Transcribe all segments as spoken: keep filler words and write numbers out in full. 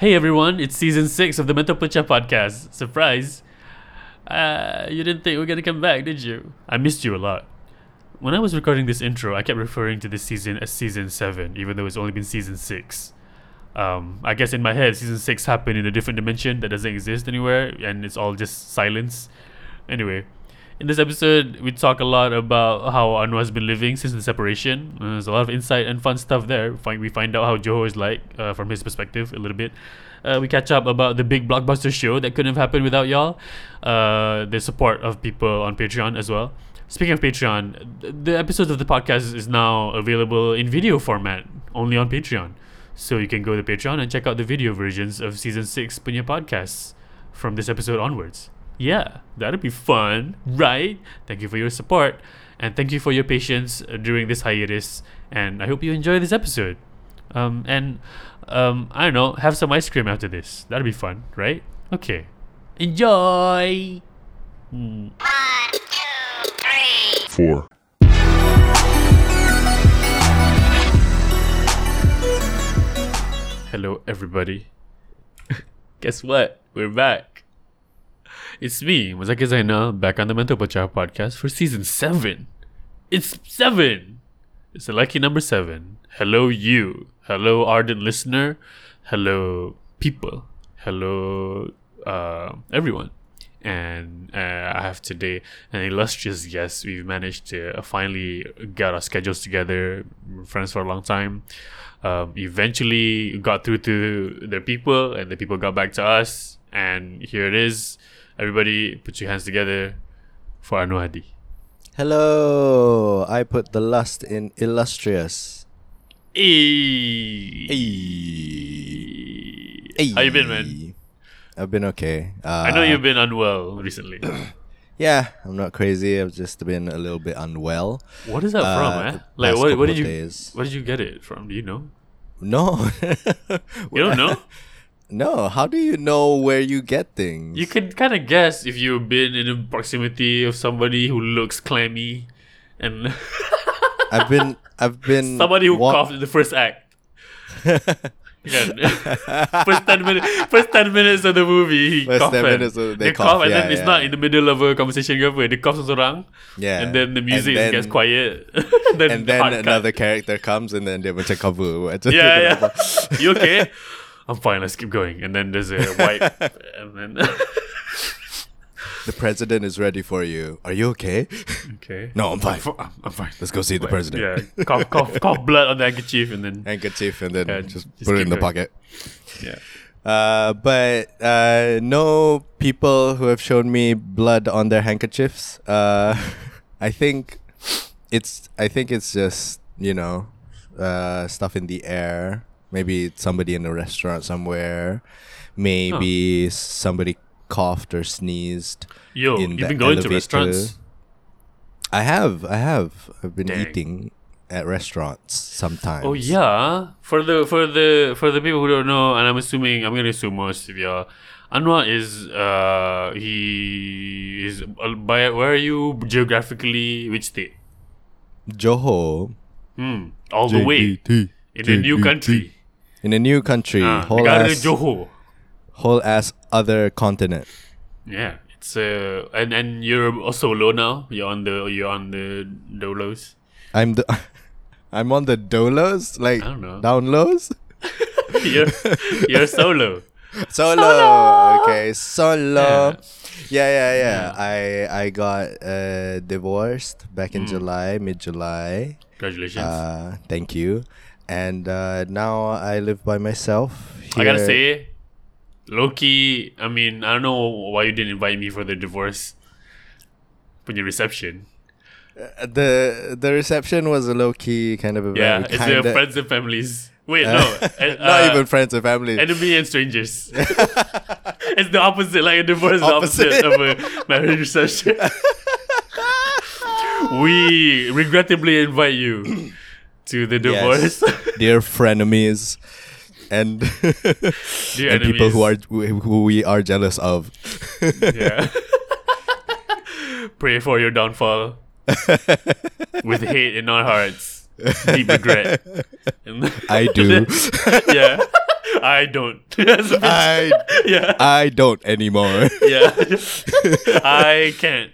Hey everyone, it's season six of the Mental Pecha Podcast. Surprise! Uh, you didn't think we were gonna come back, did you? I missed you a lot. When I was recording this intro, I kept referring to this season as season seven, even though it's only been season six. Um, I guess in my head, season six happened in a different dimension that doesn't exist anywhere, and it's all just silence. Anyway, in this episode, we talk a lot about how Anuhadi's been living since the separation. Uh, there's a lot of insight and fun stuff there. Find, we find out how Johor is like uh, from his perspective a little bit. Uh, we catch up about the big blockbuster show that couldn't have happened without y'all. Uh, the support of people on Patreon as well. Speaking of Patreon, th- the episodes of the podcast is now available in video format only on Patreon. So you can go to Patreon and check out the video versions of season six punya podcasts from this episode onwards. Yeah, that'd be fun, right? Thank you for your support, and thank you for your patience during this hiatus, and I hope you enjoy this episode. Um, and, um, I don't know, have some ice cream after this. That'd be fun, right? Okay. Enjoy! One, two, three, four. Hello, everybody. Guess what? We're back. It's me, Mazakya Zainal, back on the Mental Pecha Podcast for season seven. It's seven. It's a lucky number seven. Hello, you. Hello, ardent listener. Hello, people. Hello, uh, everyone. And uh, I have today an illustrious guest. We've managed to uh, finally get our schedules together. We're friends for a long time. Um, eventually, got through to the people, and the people got back to us. And here it is. Everybody, put your hands together for Anuhadi. Hello! I put the lust in illustrious. Hey. Hey. Hey. How you been, man? I've been okay. Uh, I know you've been unwell recently. Yeah, I'm not crazy. I've just been a little bit unwell. What is that uh, from, eh? Like, what, what did you? Days. What did you get it from? Do you know? No. You don't know? No, how do you know where you get things? You can kind of guess if you've been in the proximity of somebody who looks clammy, and I've been, I've been somebody who wa- coughed in the first act. first ten minutes, first ten minutes of the movie, he first ten minutes of they, they cough, cough and yeah, then yeah. It's not in the middle of a conversation. They cough on someone, yeah, and then the music then, gets quiet. then and then another cut. Character comes, and then they're like, "Cover." Yeah, yeah. You okay? I'm fine, let's keep going. And then there's a white... and then the president is ready for you. Are you okay? Okay. No, I'm fine. I'm, I'm fine. Let's go see I'm the fine. president. Yeah. Cough, cough, cough blood on the handkerchief and then... Handkerchief and then yeah, just, just put it in going. the pocket. Yeah. Uh, but uh, no people who have shown me blood on their handkerchiefs. Uh, I think it's. I think it's just, you know, uh, stuff in the air. Maybe somebody in a restaurant somewhere. Maybe oh. somebody coughed or sneezed. Yo, in you've been going elevator. to restaurants? I have. I have. I've been Dang. eating at restaurants sometimes. Oh yeah. For the for the for the people who don't know, and I'm assuming I'm gonna assume most of y'all. Anwar is uh he is uh, by where are you geographically? Which state? Johor. Hmm. All J D T. The way in J D T. A new country. In a new country, ah, whole ass, Johor. whole ass other continent. Yeah, it's uh, and and you're also low now. You're on the you're on the dolos. I'm the, I'm on the dolos, like I don't know. down lows. you're you're solo. solo. Solo, okay, solo. Yeah, yeah, yeah. yeah. I I got uh, divorced back in mm. July, mid July. Congratulations. Uh, thank you. And uh, now I live by myself. Here. I gotta say, low-key, I mean, I don't know why you didn't invite me for the divorce. For your reception. Uh, the the reception was a low-key kind of event. Yeah, it's kinda... their friends and families. Wait, uh, no. Uh, not uh, even friends and families. Enemy and strangers. It's the opposite. Like a divorce opposite. is the opposite of a marriage reception. We regrettably invite you. To the divorce, yes. Dear frenemies, and, dear and people who are who we are jealous of. Yeah, pray for your downfall with hate in our hearts, deep regret. I do. Yeah, I don't. I yeah. I don't anymore. Yeah. I can't.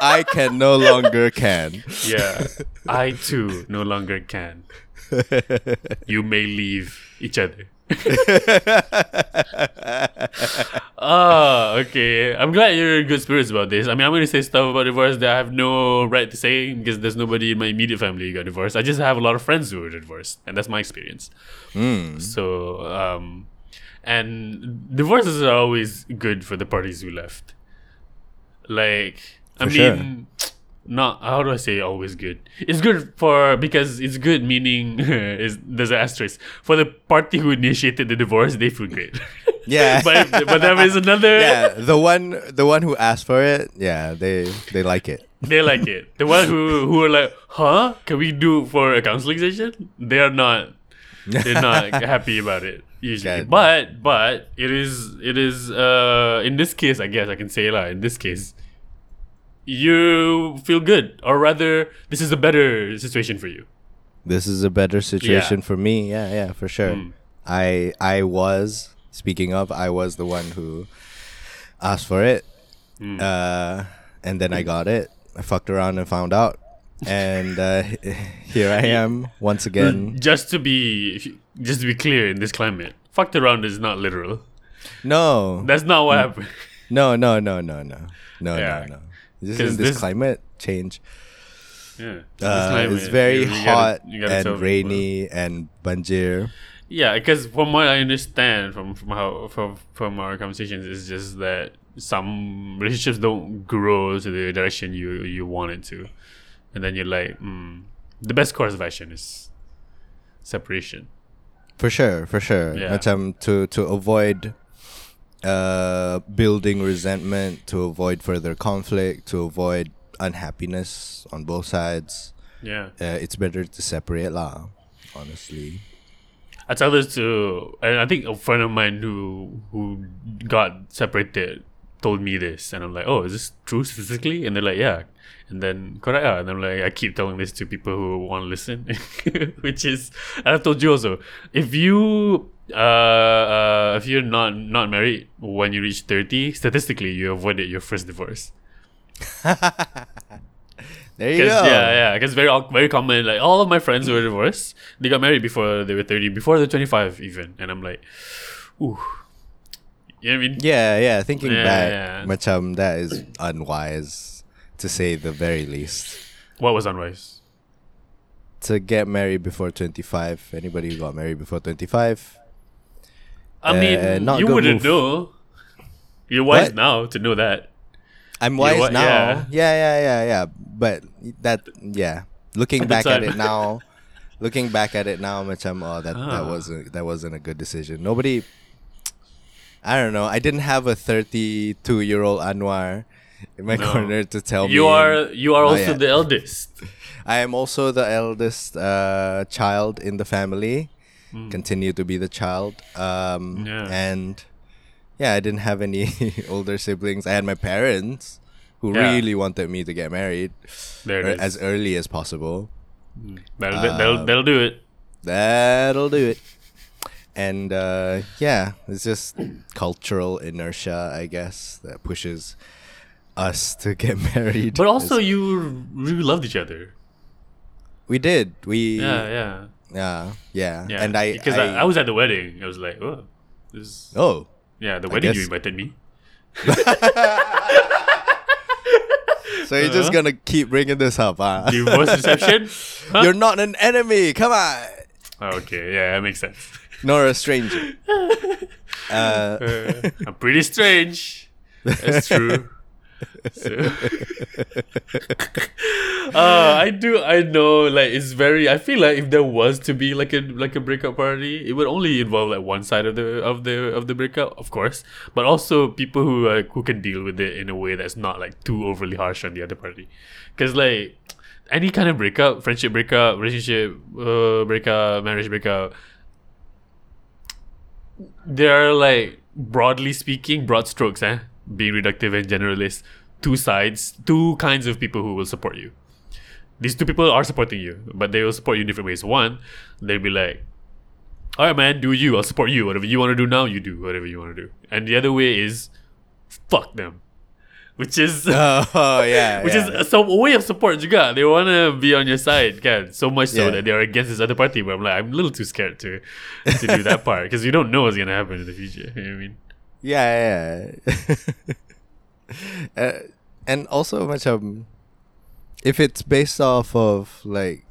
I can no longer can. Yeah. I too no longer can. You may leave each other. Ah, okay. I'm glad you're in good spirits about this. I mean, I'm going to say stuff about divorce that I have no right to say because there's nobody in my immediate family who got divorced. I just have a lot of friends who were divorced, and that's my experience. Mm. So, um, and divorces are always good for the parties who left. Like, for I mean, sure. Not how do I say always good? It's good for because it's good meaning is there's an asterisk for the party who initiated the divorce. They feel great. Yeah, but but there is another. Yeah, the one the one who asked for it. Yeah, they they like it. They like it. The one who who are like, huh? Can we do for a counseling session? They are not. They're not happy about it. Usually, God. but but it is it is uh in this case I guess I can say lah. In this case, you feel good, or rather, this is a better situation for you. This is a better situation yeah. for me. Yeah, yeah, for sure. Mm. I I was speaking of I was the one who asked for it, mm. uh, and then I got it. I fucked around and found out. And uh, here I am once again. Just to be, just to be clear, in this climate, fucked around is not literal. No, that's not what happened. No, no, no, no, no, no, yeah. no, no. This is this climate change. Yeah, uh, climate, it's very you, you hot gotta, gotta and rainy people. And banjir. Yeah, because from what I understand from from how from from our conversations, it's just that some relationships don't grow to the direction you you want it to. And then you're like, mm, the best course of action is separation. For sure, for sure. Yeah. Macam to to avoid uh, building resentment, to avoid further conflict, to avoid unhappiness on both sides. Yeah, uh, it's better to separate lah. Honestly, I tell this to, and I think a friend of mine who who got separated told me this, and I'm like, oh, is this true statistically? And they're like, yeah. And then, correct, and I'm like, I keep telling this to people who want to listen, which is, I've told you also, if you, uh, uh, if you're not not married when you reach thirty, statistically, you avoided your first divorce. There you go. Yeah, yeah, because very very common. Like all of my friends who were divorced, they got married before they were thirty, before they were twenty-five even, and I'm like, ooh. You know what I mean? Yeah, yeah. Thinking yeah, back, yeah. Macam, that is unwise, to say the very least. What was unwise? To get married before twenty-five. Anybody who got married before twenty-five. I uh, mean, not you wouldn't move. Know. You're wise what? Now to know that. I'm wise wa- now. Yeah. yeah, yeah, yeah, yeah. But that, yeah. Looking back at it now, looking back at it now, macam, oh, that, ah. that wasn't that wasn't a good decision. Nobody. I don't know. I didn't have a thirty-two-year-old Anwar in my no. corner to tell you me. You are you are also yet. the eldest. I am also the eldest uh, child in the family. Mm. Continue to be the child. Um, yeah. And yeah, I didn't have any older siblings. I had my parents who yeah. really wanted me to get married there it er- is. as early as possible. Mm. That'll, uh, that'll, that'll do it. That'll do it. And uh, yeah, it's just cultural inertia, I guess, that pushes us to get married. But also, it's, you really loved each other. We did. We yeah, yeah, yeah, yeah. yeah. And I because I, I, I was at the wedding. I was like, oh, this is, oh, yeah, the wedding you invited me. So you're uh-huh. just gonna keep bringing this up, huh? Divorce reception? Huh? You're not an enemy. Come on. Okay, yeah, that makes sense. Nor a stranger. uh, uh, I'm pretty strange. That's true. So. uh, I do. I know. Like it's very. I feel like if there was to be like a like a breakup party, it would only involve like one side of the of the of the breakup, of course. But also people who uh, who can deal with it in a way that's not like too overly harsh on the other party, because like any kind of breakup, friendship breakup, relationship uh, breakup, marriage breakup. There are like, broadly speaking, broad strokes, eh? Being reductive and generalist, two sides, two kinds of people who will support you. These two people are supporting you, but they will support you in different ways. One, they'll be like, all right, man, do you. I'll support you. Whatever you want to do now, you do. Whatever you want to do. And the other way is, fuck them. Which is oh, oh, yeah, which yeah. is some way of support juga. They want to be on your side, kan? So much so yeah. that they are against this other party. But I'm like, I'm a little too scared to to do that part. Because you don't know what's going to happen in the future. You know what I mean? Yeah, yeah, yeah. uh, and also, macam, if it's based off of, like,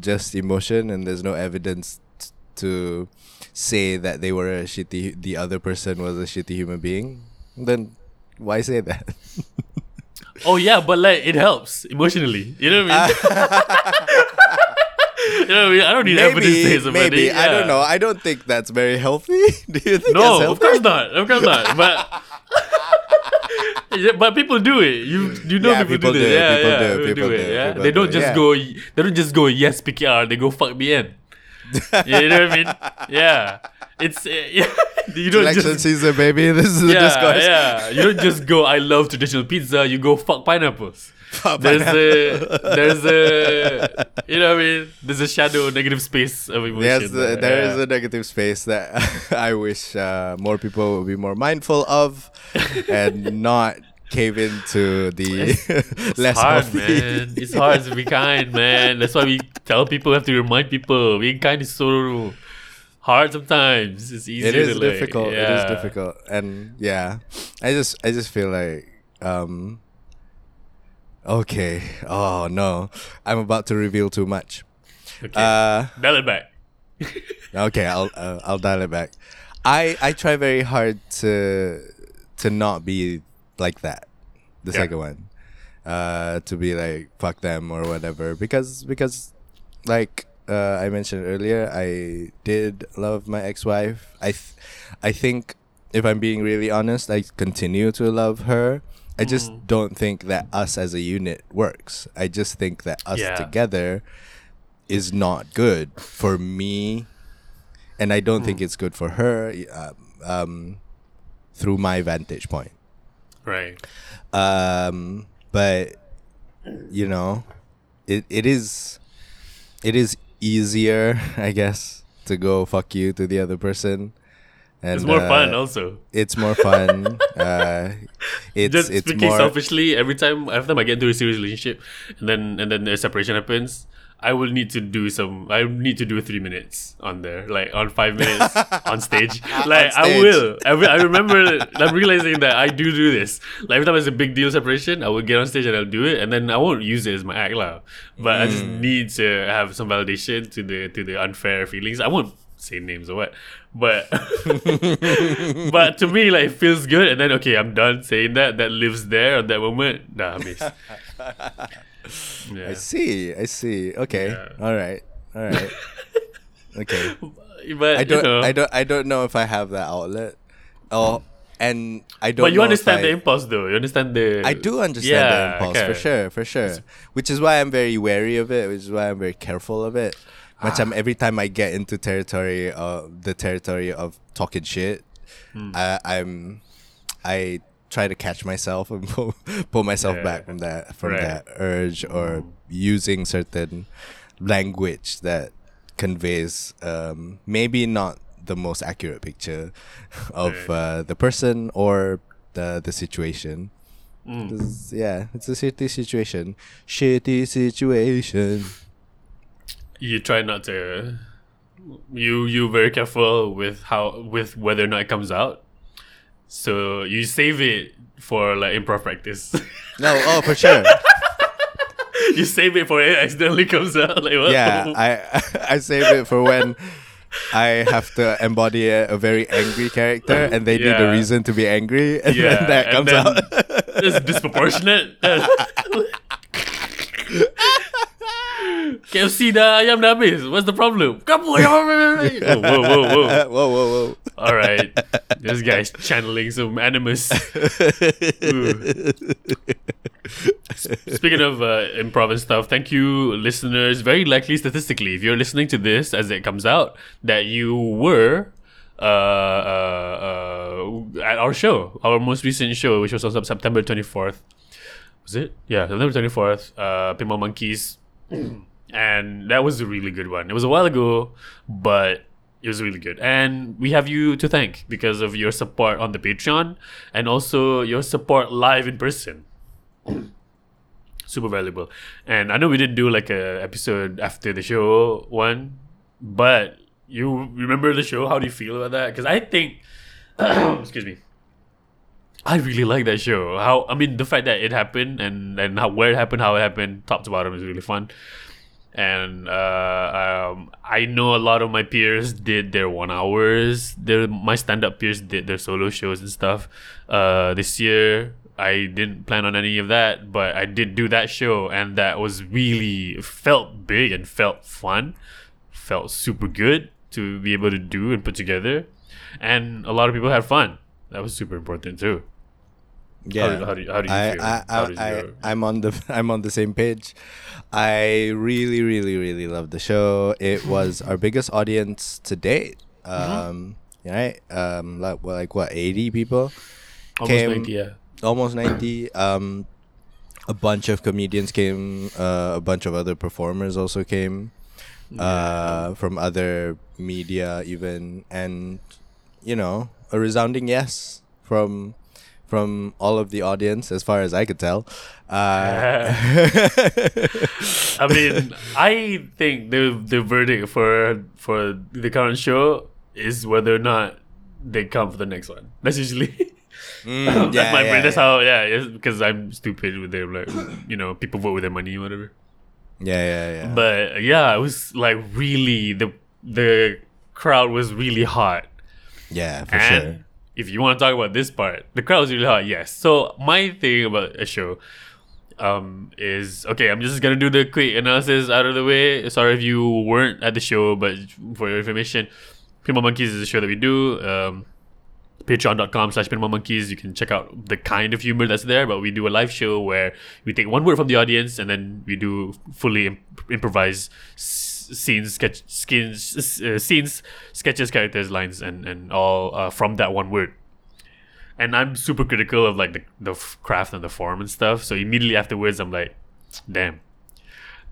just emotion and there's no evidence t- to say that they were a shitty, the other person was a shitty human being, then why say that? Oh, yeah, but, like, it helps emotionally. You know what I mean? You know what I mean? I don't need maybe, evidence to say somebody. Maybe, yeah. I don't know. I don't think that's very healthy. Do you think no, it's healthy? No, of course not. Of course not. But... Yeah, but people do it. You you know yeah, people, people do, do this. Yeah, people yeah, do. People, people do. It, yeah? People they don't do just yeah. go. They don't just go. Yes, P K R. They go fuck B N. Yeah, you know what I mean? Yeah, it's uh, yeah. You don't election just, season, baby. This is yeah, the discourse. Yeah, you don't just go. I love traditional pizza. You go fuck pineapples. Fuck there's pineapple. a there's a you know what I mean? There's a shadow negative space of emotion. Yes, there, there yeah. is a negative space that I wish uh, more people would be more mindful of and not cave into the it's less hard, healthy. Man. It's hard to be kind, man. That's why we tell people, we have to remind people, being kind is so hard sometimes. It's easier. It is to difficult. Like, yeah. It is difficult, and yeah, I just I just feel like. Um, Okay. Oh no, I'm about to reveal too much. Okay. Uh, dial it back. Okay, I'll uh, I'll dial it back. I, I try very hard to to not be like that. The yeah. second one, uh, to be like fuck them or whatever, because because like uh, I mentioned earlier, I did love my ex-wife. I th- I think if I'm being really honest, I continue to love her. I just mm. don't think that us as a unit works. I just think that us yeah. together is not good for me, and I don't mm. think it's good for her um, um, through my vantage point. Right. Um, but you know, it it is it is easier, I guess, to go fuck you to the other person. And, it's more uh, fun also. It's more fun. uh, it's, Just it's speaking more selfishly, every time every time I get into a serious relationship and then and then a separation happens, I will need to do some I need to do three minutes on there. Like on five minutes on stage. Like on stage. I will. I, will, I remember I'm realizing that I do do this. Like every time it's a big deal separation, I will get on stage and I'll do it, and then I won't use it as my act lah. But mm. I just need to have some validation to the to the unfair feelings. I won't say names or what, but but to me, like, it feels good, and then okay, I'm done saying that. That lives there at that moment. Nah, miss. Yeah. I see. I see. Okay. Yeah. All right. All right. Okay. But I don't. You know, I don't. I don't know if I have that outlet. Oh, and I don't. But you know understand if I, the impulse, though. You understand the. I do understand yeah, the impulse okay. for sure, for sure. Which is why I'm very wary of it. Which is why I'm very careful of it. Macam every time I get into territory of uh, the territory of talking shit, mm. I, I'm I try to catch myself and pull, pull myself yeah. back from that from right. that urge or mm. using certain language that conveys um, maybe not the most accurate picture of right. uh, the person or the the situation. Mm. Yeah, it's a shitty situation. Shitty situation. You try not to. You you very careful with how with whether or not it comes out. So you save it for like improv practice. No, oh for sure. You save it for it accidentally comes out. Like what? Yeah, I I save it for when I have to embody a, a very angry character and they yeah. need a reason to be angry, and yeah. then that comes then out. It's disproportionate. K F C dah, ayam dah habis. What's the problem? Kamu ayam. Whoa, whoa, whoa. Whoa, whoa, whoa. All right. This guy's channeling some animus. Speaking of uh, improv and stuff, thank you, listeners. Very likely, statistically, if you're listening to this as it comes out, that you were uh, uh, uh, at our show, our most recent show, which was on September twenty-fourth. Was it? Yeah, September twenty-fourth. Uh, Pinball Monkeys. And that was a really good one. It was a while ago, but It was really good. And we have you to thank because of your support on the Patreon and also your support live in person. Super valuable. And I know we didn't do like a episode after the show one, but you remember the show? How do you feel about that? Because I think, excuse me, I really like that show. How I mean, the fact that it happened and, and how where it happened, how it happened, top to bottom is really fun. And uh, um, I know a lot of my peers did their one hours. Their my stand-up peers did their solo shows and stuff. Uh, this year, I didn't plan on any of that, but I did do that show, and that was really felt big and felt fun. Felt super good to be able to do and put together. And a lot of people had fun. That was super important too. Yeah, how, how, do, how do you I, feel? I, I, you I, I'm on the I'm on the same page. I really, really, really love the show. It was our biggest audience to date. Um, mm-hmm. Right? Um, like, well, like what, eighty people? Almost came, ninety. Yeah. Almost ninety. Um, a bunch of comedians came. Uh, a bunch of other performers also came. Yeah. Uh, from other media even, and you know, a resounding yes from. From all of the audience, as far as I could tell. Uh, I mean, I think the the verdict for for the current show is whether or not they come for the next one. That's usually mm, yeah, that's my yeah, brain. That's yeah. how yeah, it's because I'm stupid with them. Like, you know, people vote with their money, whatever. Yeah, yeah, yeah. But yeah, it was like really the the crowd was really hot. Yeah, for and sure. If you want to talk about this part, the crowd is really hot, yes. So my thing about a show um, is, okay, I'm just going to do the quick analysis out of the way. Sorry if you weren't at the show, but for your information, Pinball Monkeys is a show that we do. Um, Patreon.com slash Pinball Monkeys. You can check out the kind of humor that's there, but we do a live show where we take one word from the audience and then we do fully imp- improvise scenes, sketch, skins, uh, scenes, sketches, characters, lines, and and all uh, from that one word. And I'm super critical of like the the craft and the form and stuff. So immediately afterwards, I'm like, damn.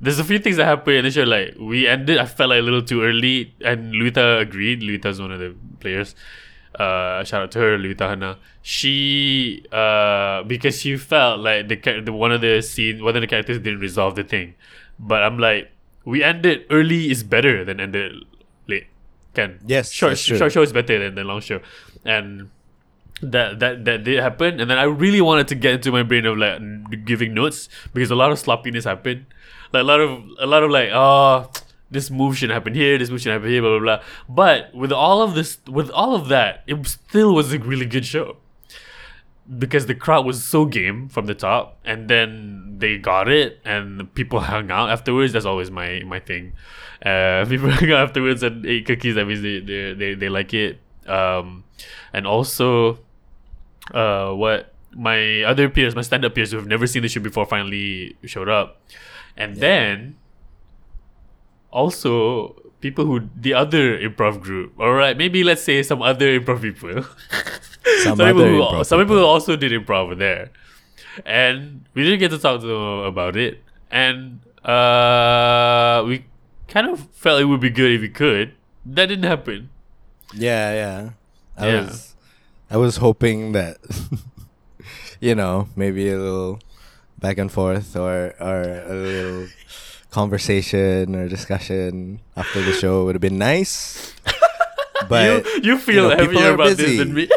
There's a few things that happened in the show. Like we ended, I felt like a little too early, and Luita agreed. Luita's one of the players. Uh, shout out to her, Luita Hana. She uh, because she felt like the, the one of the scenes, one of the characters didn't resolve the thing. But I'm like, we ended early is better than ended late. Can yes, short short show is better than the long show, and that that that did happen. And then I really wanted to get into my brain of like giving notes because a lot of sloppiness happened, like a lot of a lot of like oh this move should happen here, this move should happen here, blah blah blah. But with all of this, with all of that, it still was a really good show because the crowd was so game from the top, and then they got it, and people hung out afterwards. That's always my my thing. Uh, people hung out afterwards and ate cookies. That means they they they, they like it. Um, and also, uh, what my other peers, my stand-up peers who have never seen the show before, finally showed up, and yeah. then also people who the other improv group. All right, maybe let's say some other improv people. Some, some other people who, improv some people who also did improv there. And we didn't get to talk to them about it. And uh, we kind of felt it would be good if we could. That didn't happen. Yeah, yeah. I yeah. was I was hoping that, you know, maybe a little back and forth or, or a little conversation or discussion after the show would have been nice. But You, you feel you know, heavier about busy. this than me.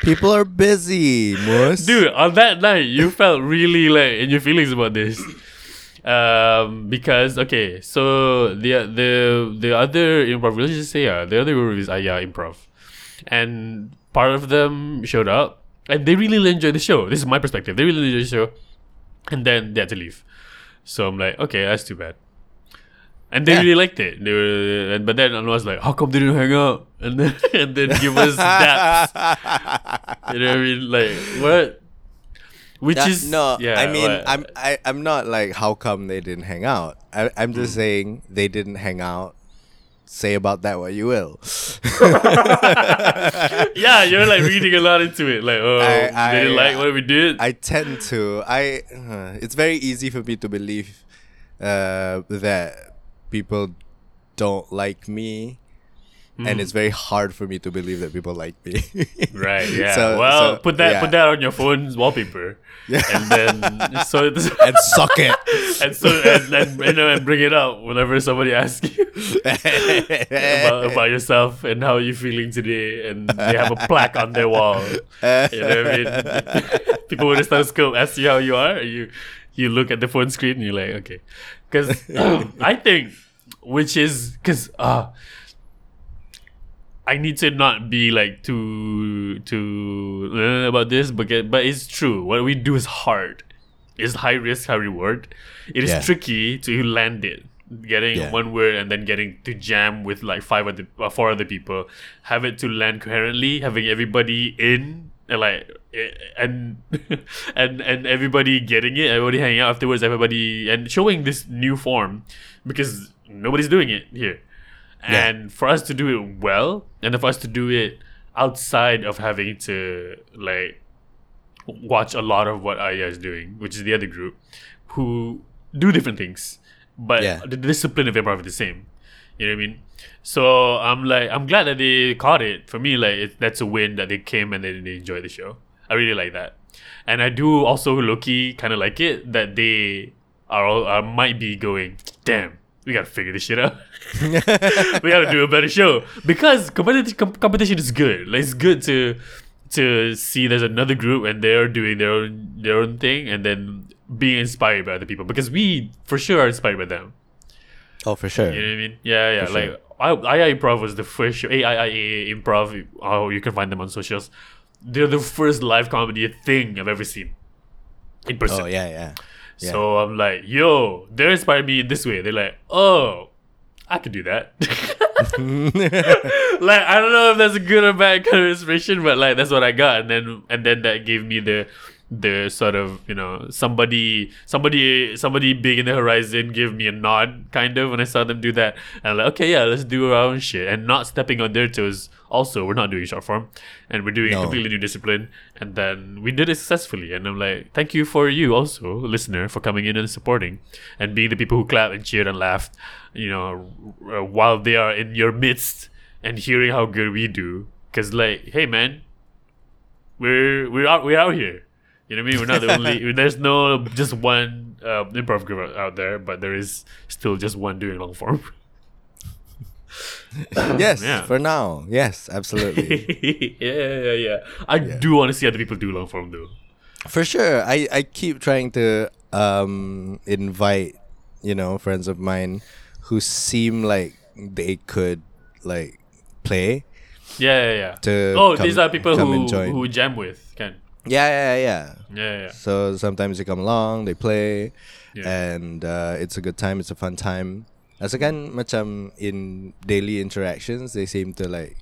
People are busy, Moose. Dude, on that night, you felt really like in your feelings about this, um, because okay, so the the the other improv, let's just say uh, the other group is Aya Improv, and part of them showed up, and they really enjoyed the show. This is my perspective. They really enjoyed the show, and then they had to leave. So I'm like, okay, that's too bad. And they yeah. really liked it. They were, but then I was like, how come they didn't hang out? And then, and then give us daps. You know what I mean? Like, what? Which that, is... No, yeah, I mean, what? I'm I, I'm not like, how come they didn't hang out? I, I'm just mm. saying they didn't hang out. Say about that what you will. Yeah, you're like reading a lot into it. Like, oh, I, I, they didn't like what we did? I tend to. I. Uh, it's very easy for me to believe uh, that... people don't like me Mm. And it's very hard for me to believe that people like me. Right, yeah. So, well, so, put that yeah. put that on your phone's wallpaper. Yeah. And then so it, and suck it. And so and, and, and, and bring it up whenever somebody asks you about, about yourself and how you're feeling today, and they have a plaque on their wall. You know what I mean? People with a stethoscope ask you how you are, and you you look at the phone screen and you're like, okay. Because um, I think, which is, because uh, I need to not be like too, too uh, about this, but, but it's true. What we do is hard. It's high risk, high reward. It is yeah. tricky to land it. Getting yeah. one word and then getting to jam with like five other, uh, four other people. Have it to land coherently, having everybody in. And like and and and everybody getting it, everybody hanging out afterwards, everybody and showing this new form because nobody's doing it here. Yeah. And for us to do it well, and for us to do it outside of having to like watch a lot of what Aya is doing, which is the other group, who do different things, but yeah. the discipline of improv is the same. You know what I mean? So I'm like, I'm glad that they caught it. For me, like it, that's a win that they came and they, they enjoyed the show. I really like that, and I do also low-key kind of like it that they are all, uh, might be going, damn, we gotta figure this shit out. We gotta do a better show because competition com- competition is good. Like it's good to to see there's another group and they're doing their own their own thing and then being inspired by other people because we for sure are inspired by them. Oh, for sure. You know what I mean? Yeah, yeah. For like, sure. Aya Improv was the first show. A I I A Improv. Oh, you can find them on socials. They're the first live comedy thing I've ever seen in person. Oh, yeah, yeah. yeah. So I'm like, yo, they inspired me in this way. They're like, oh, I could do that. Like, I don't know if that's a good or bad kind of inspiration, but like, that's what I got. And then, and then that gave me the... the sort of, you know, somebody somebody somebody big in the horizon gave me a nod kind of when I saw them do that, and I'm like, okay, yeah, let's do our own shit and not stepping on their toes. Also, we're not doing short form and we're doing no. a completely new discipline, and then we did it successfully, and I'm like, thank you for you also, listener, for coming in and supporting and being the people who clap and cheered and laughed, you know, while they are in your midst and hearing how good we do, because like, hey man, we're we're out we're out here. You know what I mean? We're not the only... There's no just one uh, improv group out there, but there is still just one doing long form. Yes, yeah. For now. Yes, absolutely. yeah, yeah, yeah. I yeah. do want to see other people do long form though. For sure. I, I keep trying to um, invite, you know, friends of mine who seem like they could, like, play. Yeah, yeah, yeah. To oh, come, these are people who, who jam with, Ken. Yeah, yeah, yeah, yeah, yeah. So sometimes they come along, they play, yeah. and uh, it's a good time. It's a fun time. As again, macam in daily interactions, they seem to like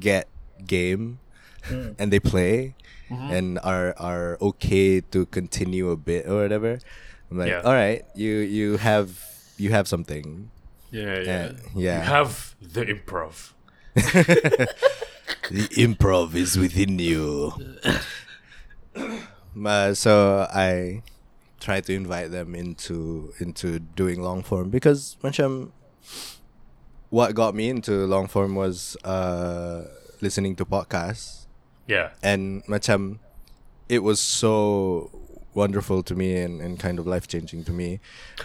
get game, mm. and they play, mm-hmm. and are are okay to continue a bit or whatever. I'm like, yeah. all right, you you have you have something. Yeah, yeah, and, yeah. You have the improv. The improv is within you. Uh, so I try to invite them into into doing long form because macam, what got me into long form was uh, listening to podcasts. Yeah. And macam, it was so wonderful to me and, and kind of life changing to me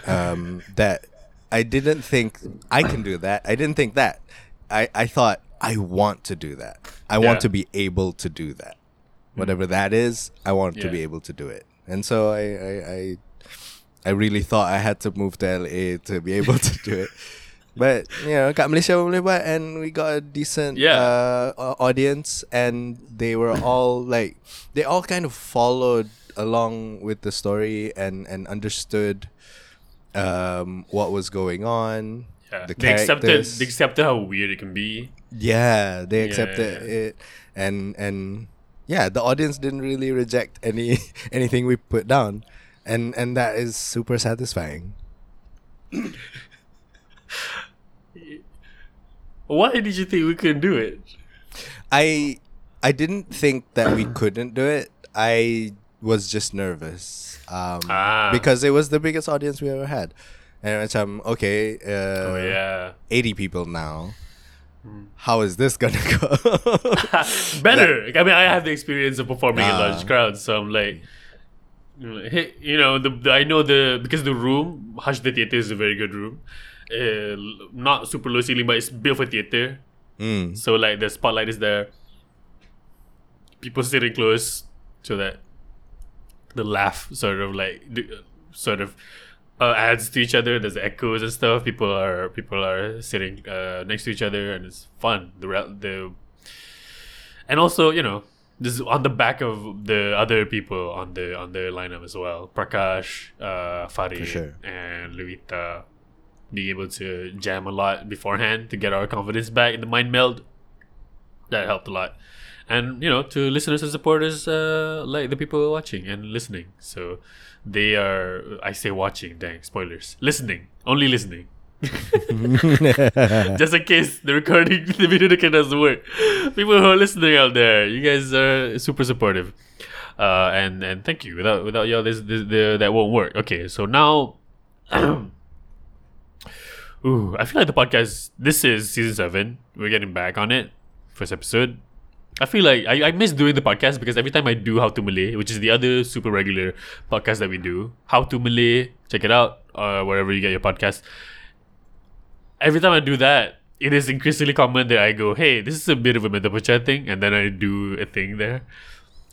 um, that I didn't think I can do that. I didn't think that. I, I thought I want to do that. I yeah. want to be able to do that. Whatever that is, I want yeah. to be able to do it. And so I, I I I really thought I had to move to L A to be able to do it. But, you know, kat Malaysia boleh buat, and we got a decent yeah. uh, audience, and they were all like, they all kind of followed along with the story and, and understood um, what was going on. Yeah. The they accepted, they accepted how weird it can be. Yeah, they accepted yeah, yeah, yeah. it. And... and yeah, the audience didn't really reject any anything we put down, and and that is super satisfying. Why did you think we couldn't do it? I I didn't think that we couldn't do it. I was just nervous um, ah. because it was the biggest audience we ever had, and I'm okay, uh, oh, yeah. eighty people now. Mm. How is this gonna go? Better. Like, I mean, I have the experience of performing uh, in large crowds, so I'm like, hey, you know, the, the I know the because the room, Hush the Theatre is a very good room, uh, not super low ceiling, but it's built for theatre. Mm. So like the spotlight is there, people sitting close, so that the laugh sort of like sort of uh, adds to each other. There's echoes and stuff. People are people are sitting uh, next to each other, and it's fun. The the and also, you know, this is on the back of the other people on the on the lineup as well. Prakash, uh, Farid, sure. and Luita, being able to jam a lot beforehand to get our confidence back in the mind meld. That helped a lot, and you know, to listeners and supporters, uh, like the people watching and listening. So they are, I say watching, dang spoilers, listening, only listening. Just in case the recording, the video doesn't work. People who are listening out there, you guys are super supportive, uh, and and thank you. Without without y'all, this, this the, that won't work. Okay, so now, ooh, I feel like the podcast. This is season seven. We're getting back on it. First episode. I feel like I, I miss doing the podcast because every time I do How to Malay, which is the other super regular podcast that we do, How to Malay, check it out uh, wherever you get your podcast. Every time I do that, it is increasingly common that I go, hey, this is a bit of a Mental Pecha thing, and then I do a thing there.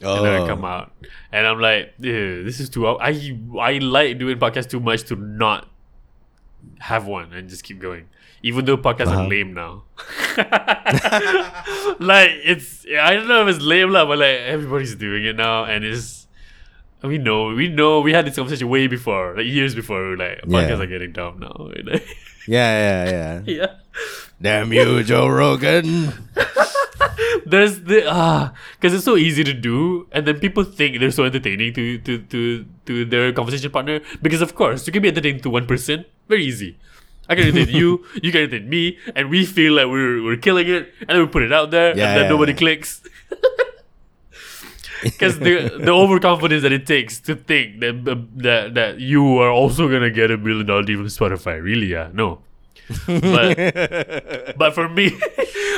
Oh. And then I come out. And I'm like, this is too... I, I like doing podcasts too much to not have one and just keep going. Even though podcasts uh-huh. are lame now. Like, it's... I don't know if it's lame, but like, everybody's doing it now, and it's... We know, we know, we had this conversation way before, like years before. We were like, podcasts yeah. are getting dumb now. Like, yeah, yeah, yeah. yeah. Damn you, Joe Rogan. There's the ah, because it's so easy to do, and then people think they're so entertaining to to to to their conversation partner. Because of course, you can be entertaining to one person, very easy. I can entertain you, you can entertain me, and we feel like we're we're killing it, and then we put it out there, yeah, and then yeah, nobody yeah. clicks. Because the the overconfidence that it takes to think that uh, that that you are also gonna get a million dollar deal from Spotify, really? Yeah, no. But but for me,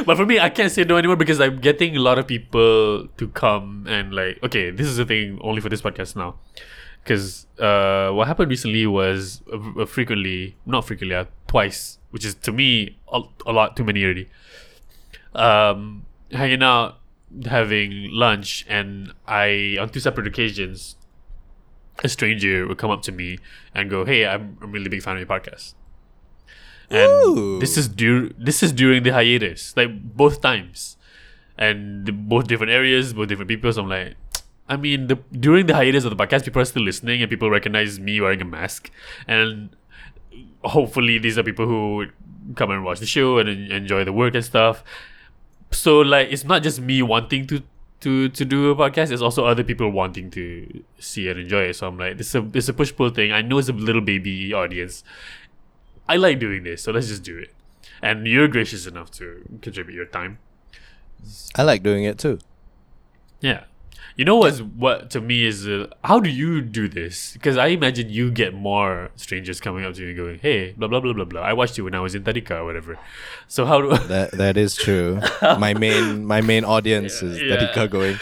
but for me, I can't say no anymore because I'm getting a lot of people to come and like, okay, this is a thing only for this podcast now. Because uh, what happened recently was uh, frequently, not frequently, uh, twice, which is to me a, a lot too many already. Um, hanging out. Having lunch, and I on two separate occasions, a stranger would come up to me and go, "Hey, I'm a really big fan of your podcast." And Ooh. this is dur- this is during the hiatus, like both times, and the, both different areas, both different people. So I'm like, I mean, the during the hiatus of the podcast, people are still listening, and people recognize me wearing a mask, and hopefully these are people who would come and watch the show and enjoy the work and stuff. So like, it's not just me wanting to, to, to do a podcast. It's also other people wanting to see and enjoy it. So I'm like, this is a it's a push pull thing. I know it's a little baby audience. I like doing this, so let's just do it. And you're gracious enough to contribute your time. I like doing it too. Yeah, you know what's what to me is uh, how do you do this? Because I imagine you get more strangers coming up to you and going, "Hey, blah blah blah blah blah. I watched you when I was in Tadika or whatever." So how do that? That is true. my main my main audience yeah, is yeah. Tadika going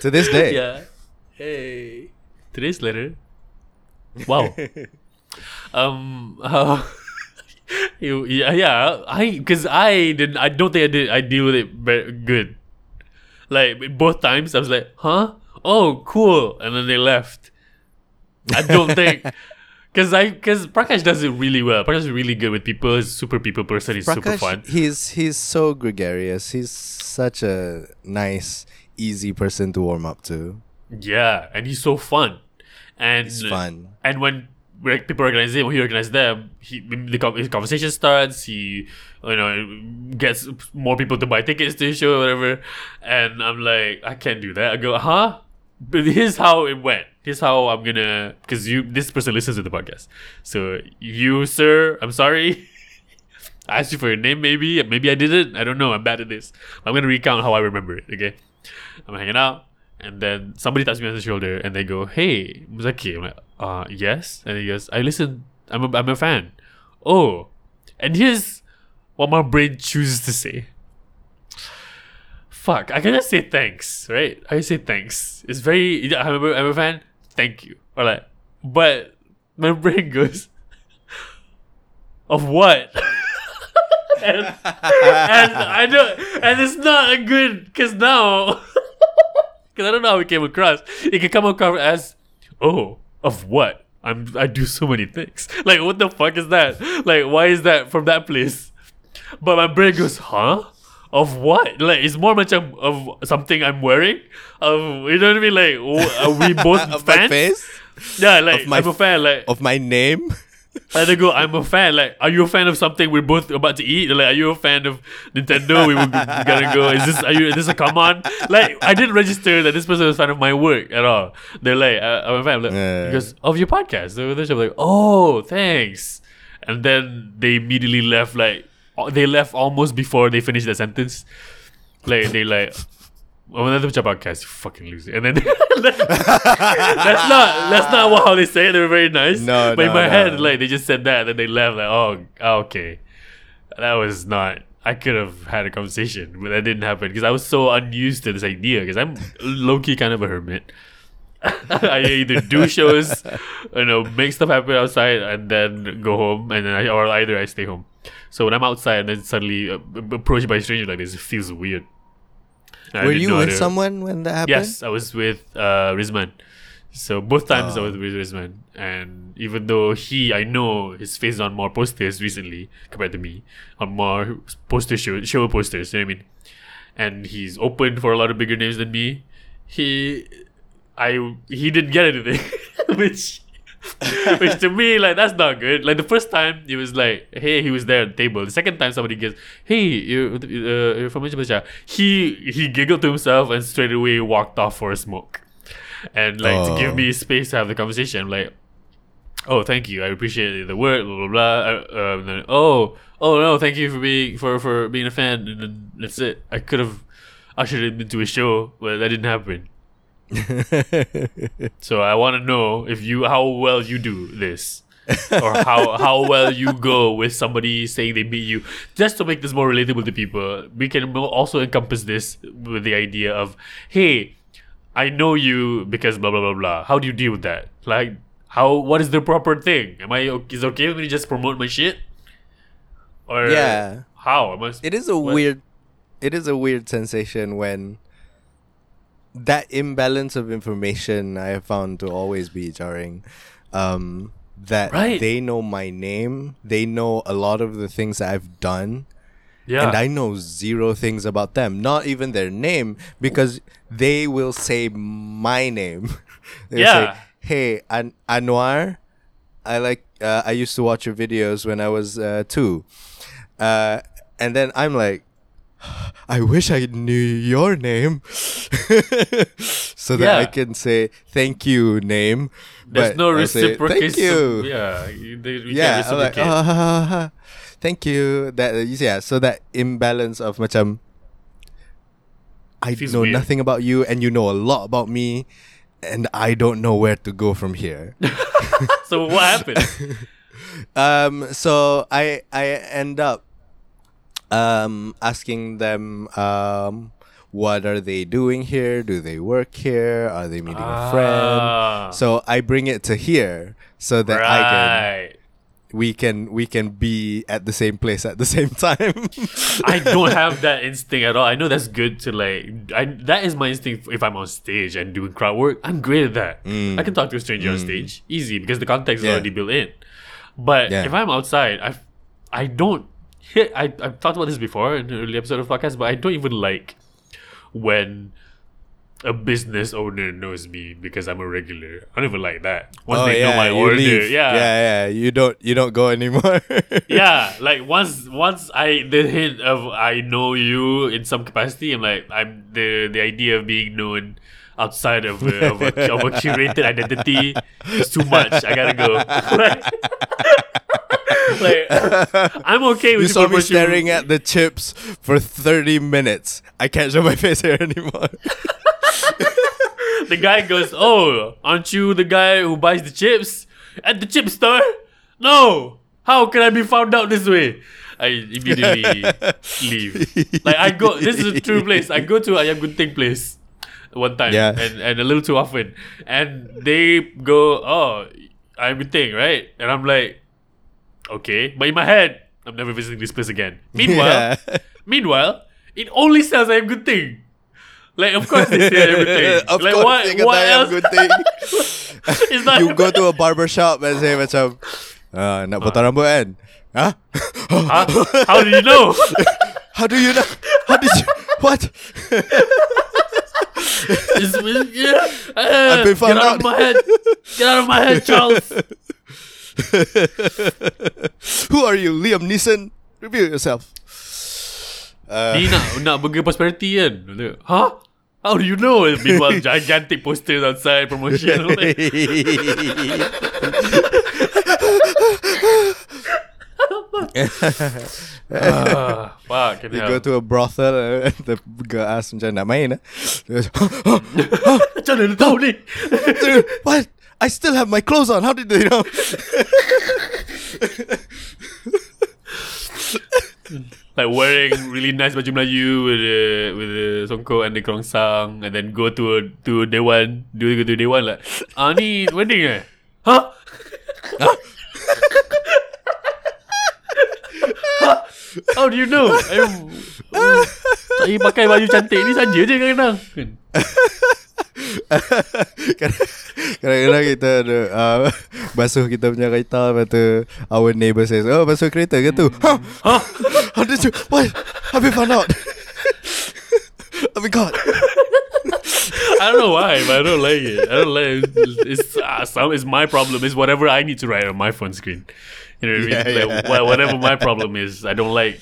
to this day. Yeah. Hey, today's letter. Wow. um. How you? Yeah. Yeah. I because I didn't. I don't think I did. I deal with it very good. Like both times I was like, huh? Oh, cool. And then they left. I don't think Cause I cause Prakash does it really well. Prakash is really good with people, he's a super people person, he's Prakash, super fun. He's he's so gregarious. He's such a nice, easy person to warm up to. Yeah, and he's so fun. And he's fun. And when people recognize him, when he recognizes them, he the his conversation starts, he you know gets more people to buy tickets to his show or whatever, and I'm like, I can't do that. I go, huh? But here's how it went. Here's how I'm gonna, because you this person listens to the podcast, so you, sir, I'm sorry. I asked you for your name, maybe maybe I didn't, I don't know, I'm bad at this. I'm gonna recount how I remember it. Okay, I'm hanging out, and then somebody taps me on the shoulder and they go, "Hey, Mazakya." I'm like, uh, yes. And he goes, I listen, I'm a, I'm a fan. Oh, and here's what my brain chooses to say. Fuck, I can just say thanks, right? I say thanks. It's very, I'm a, I'm a fan, thank you. Or like, but my brain goes, of what? and, and I don't, and it's not a good, because now, because I don't know how it came across. It can come across as, oh, of what? I'm, I do so many things. Like, what the fuck is that? Like, why is that from that place? But my brain goes, huh? Of what? Like, it's more much like, of something I'm wearing. Of, you know what I mean? Like, are we both of fans? My face? Yeah, like, of my, I'm a fan. Like, of my name? And they go, I'm a fan. Like, are you a fan of something we're both about to eat? Like, are you a fan of Nintendo? We were gonna go. Is this? Are you? Is this a come on? Like, I didn't register that this person was a fan of my work at all. They're like, I'm a fan. Like, yeah. Because of your podcast. They were like, oh, thanks. And then they immediately left. Like. They left almost before they finished the sentence. Like, they like, oh, Mental Pecha Podcast, you fucking lose it. And then that's not that's not how they say it. They were very nice. No, but no, in my no. head, like, they just said that, and they left. Like, oh, okay, that was not. I could have had a conversation, but that didn't happen because I was so unused to this idea. Because I'm low key kind of a hermit. I either do shows, you know, make stuff happen outside, and then go home, and then I, or either I stay home. So when I'm outside and then suddenly uh, approached by a stranger like this, it feels weird. And were you with someone when that happened? Yes, I was with uh, Rizman. So both times oh. I was with Rizman, and even though he, I know his face is on more posters recently compared to me, on more poster show, show posters. You know what I mean? And he's opened for a lot of bigger names than me. He. I he didn't get anything, which which to me, like, that's not good. Like, the first time it was like, hey, he was there at the table. The second time somebody gets, hey, you, uh, you're from Mental Pecha. He he giggled to himself and straight away walked off for a smoke, and like oh. to give me space to have the conversation. I'm like, oh, thank you, I appreciate the work, blah blah blah. Uh, um, then, oh oh no, thank you for being for, for being a fan. And then that's it. I could have ushered him into a show, but that didn't happen. So I want to know if you how well you do this, or how how well you go with somebody saying they meet you. Just to make this more relatable to people, we can also encompass this with the idea of, hey, I know you because blah blah blah blah. How do you deal with that? Like, how what is the proper thing? Am I is it okay with me to just promote my shit? Or yeah, how am I? It is a what? weird, it is a weird sensation when. That imbalance of information I have found to always be jarring. Um, that right. They know my name. They know a lot of the things I've done. Yeah. And I know zero things about them. Not even their name, because they will say my name. They'll yeah. say, hey, An- Anwar, I like. Uh, I used to watch your videos when I was uh, two. Uh, and then I'm like, I wish I knew your name so that yeah. I can say thank you name. There's but no reciprocation. Thank you. Yeah, you, they, you yeah, can't reciprocate. Like, oh, thank you. That yeah. So that imbalance of macam, I Feels know weird. nothing about you, and you know a lot about me, and I don't know where to go from here. So what happened? um. So I I end up. Um, asking them, um, what are they doing here? Do they work here? Are they meeting ah. a friend? So I bring it to here so that right. I can, we can, we can be at the same place at the same time. I don't have that instinct at all. I know that's good to like. I, that is my instinct if I'm on stage and doing crowd work. I'm great at that. Mm. I can talk to a stranger mm. on stage easy because the context yeah. is already built in. But yeah. if I'm outside, I, I don't. I, I've talked about this before in an early episode of the podcast, but I don't even like when a business owner knows me because I'm a regular. I don't even like that. Once oh, they yeah, know my order, leave. yeah, yeah, yeah, you don't, you don't go anymore. yeah, like once, once I the hint of I know you in some capacity, I'm like I'm the the idea of being known outside of a, of, a, of a curated identity is too much. I gotta go. Like, I'm okay with you saw me staring at the chips for thirty minutes. I can't show my face here anymore. The guy goes, oh, aren't you the guy who buys the chips at the chip store? No, How can I be found out this way? I immediately leave. Like I go, this is a true place. I go to Ayam Gunting place one time, yeah. and, and a little too often. And they go, oh, Ayam Gunting, right? And I'm like, okay. But in my head, I'm never visiting this place again. Meanwhile, yeah. meanwhile, it only sells Ayam Gunting. Like, of course they say everything. Of like, course what, they what else? Good thing. It's not you go to a barbershop and say, macam, uh, nak potong rambut kan? Huh? huh? How do you know? How do you know? How did you? What? It's, yeah. uh, I've been found out. Get out of my head. Get out of my head, Charles. Who are you? Liam Neeson? Reveal yourself. Uh, Ni nak, nak burger prosperity kan? Huh? How do you know? Meanwhile, gigantic posters outside, promotion. Like. uh, fuck, you go to a brothel and the girl asks macam nak main. Macam mana tahu ni? What? I still have my clothes on. How did they know? Like wearing really nice baju Melayu with uh, with uh, songkok and the kerongsang, and then go to a, to Dewan, do go to Dewan like, ah ni wedding eh? Huh? Huh? Huh? How do you know? I'm, um, saya pakai baju cantik ni saja je kadang-kadang. Kadang-kadang kita ada uh, basuh kita punya kereta, lepas tu our neighbor says, oh basuh kereta ke tu? Huh? Huh? How did you? What? Have you found out? Oh my god. I don't know why, but I don't like it. I don't like it. It's, uh, some, it's my problem. It's whatever I need to write on my phone screen. You know what yeah, I mean? Yeah. Like, whatever my problem is, I don't like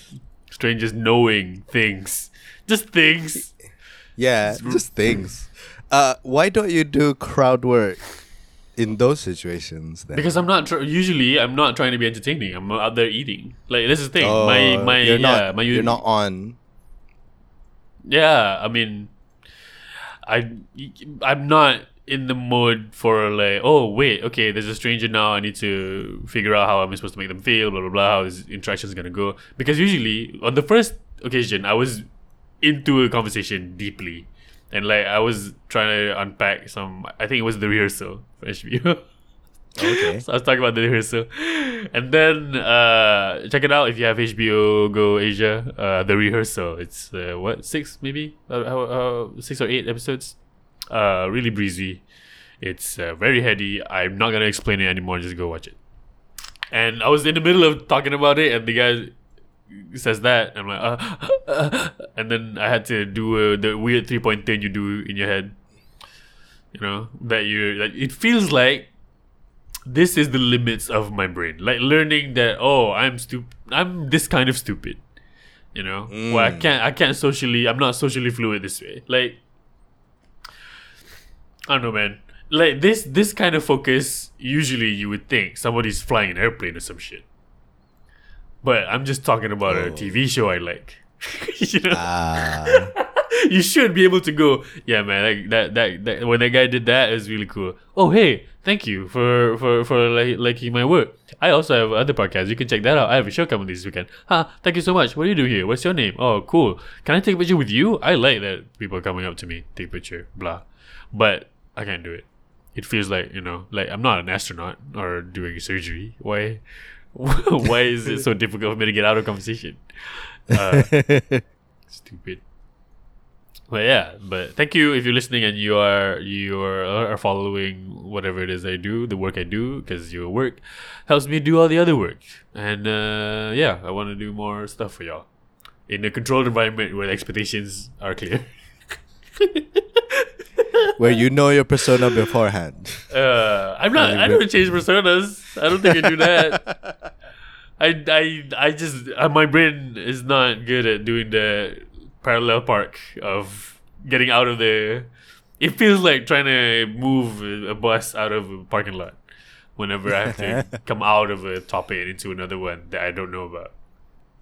strangers knowing things. Just things. Yeah, just, just things. Uh, why don't you do crowd work in those situations then? Because I'm not tr- usually I'm not trying to be entertaining. I'm out there eating. Like this is the thing. Oh, my my you're yeah, not, my you're not on. Yeah, I mean, I I'm not in the mood for like, oh wait, okay, there's a stranger now. I need to figure out how I'm supposed to make them feel. Blah blah blah. How this interaction is gonna go? Because usually on the first occasion, I was into a conversation deeply. And like I was trying to unpack some, I think it was The Rehearsal for H B O. Okay. So I was talking about The Rehearsal, and then uh, check it out if you have H B O Go Asia. Uh, The Rehearsal. It's uh, what six maybe, uh, uh, six or eight episodes. Uh, really breezy. It's uh, very heady. I'm not gonna explain it anymore. Just go watch it. And I was in the middle of talking about it, and the guy says that, and I'm like, uh, uh, and then I had to do uh, the weird three point thing you do in your head, you know, that you like. It feels like this is the limits of my brain, like learning that oh, I'm stupid, I'm this kind of stupid, you know, mm. where I can't, I can't socially, I'm not socially fluid this way. Like, I don't know, man. Like this, this kind of focus. Usually, you would think somebody's flying an airplane or some shit. But I'm just talking about oh. a T V show I like. You know? Uh. You should be able to go, yeah, man, like that, that, that, when that guy did that, it was really cool. Oh, hey, thank you for, for, for like, liking my work. I also have other podcasts. You can check that out. I have a show coming this weekend. Huh, thank you so much. What do you do here? What's your name? Oh, cool. Can I take a picture with you? I like that people are coming up to me, take a picture, blah. But I can't do it. It feels like, you know, like I'm not an astronaut or doing surgery. Why? Why is it so difficult for me to get out of conversation? Uh, stupid. But yeah, but thank you if you're listening and you are you are, are following whatever it is I do, the work I do, because your work helps me do all the other work. And uh, yeah, I want to do more stuff for y'all in a controlled environment where the expectations are clear. Where you know your persona beforehand. Uh, I'm not. I don't change personas. I don't think I do that. I, I, I just uh, my brain is not good at doing the parallel park of getting out of the. It feels like trying to move a bus out of a parking lot. Whenever I have to come out of a topic into another one that I don't know about.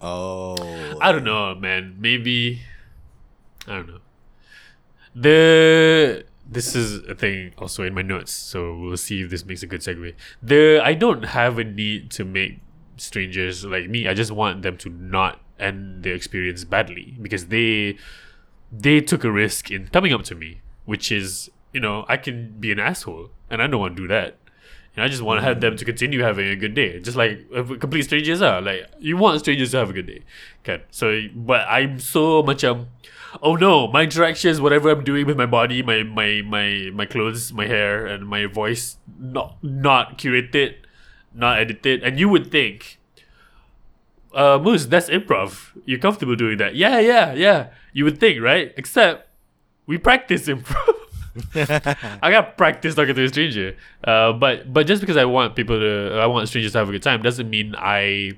Oh. I don't know, man. Maybe. I don't know. The this is a thing also in my notes, so we'll see if this makes a good segue. The I don't have a need to make strangers like me. I just want them to not end their experience badly, because they they took a risk in coming up to me, which is, you know, I can be an asshole and I don't want to do that. And I just want to have them to continue having a good day, just like complete strangers are. Like, you want strangers to have a good day, okay? So, but I'm so much um, oh no, my interactions, whatever I'm doing with my body, my my my my clothes, my hair, and my voice, not not curated, not edited. And you would think, uh, Moose, that's improv. You're comfortable doing that? Yeah, yeah, yeah. You would think, right? Except we practice improv. I got practice talking to a stranger, uh, but but just because I want people to, I want strangers to have a good time, doesn't mean I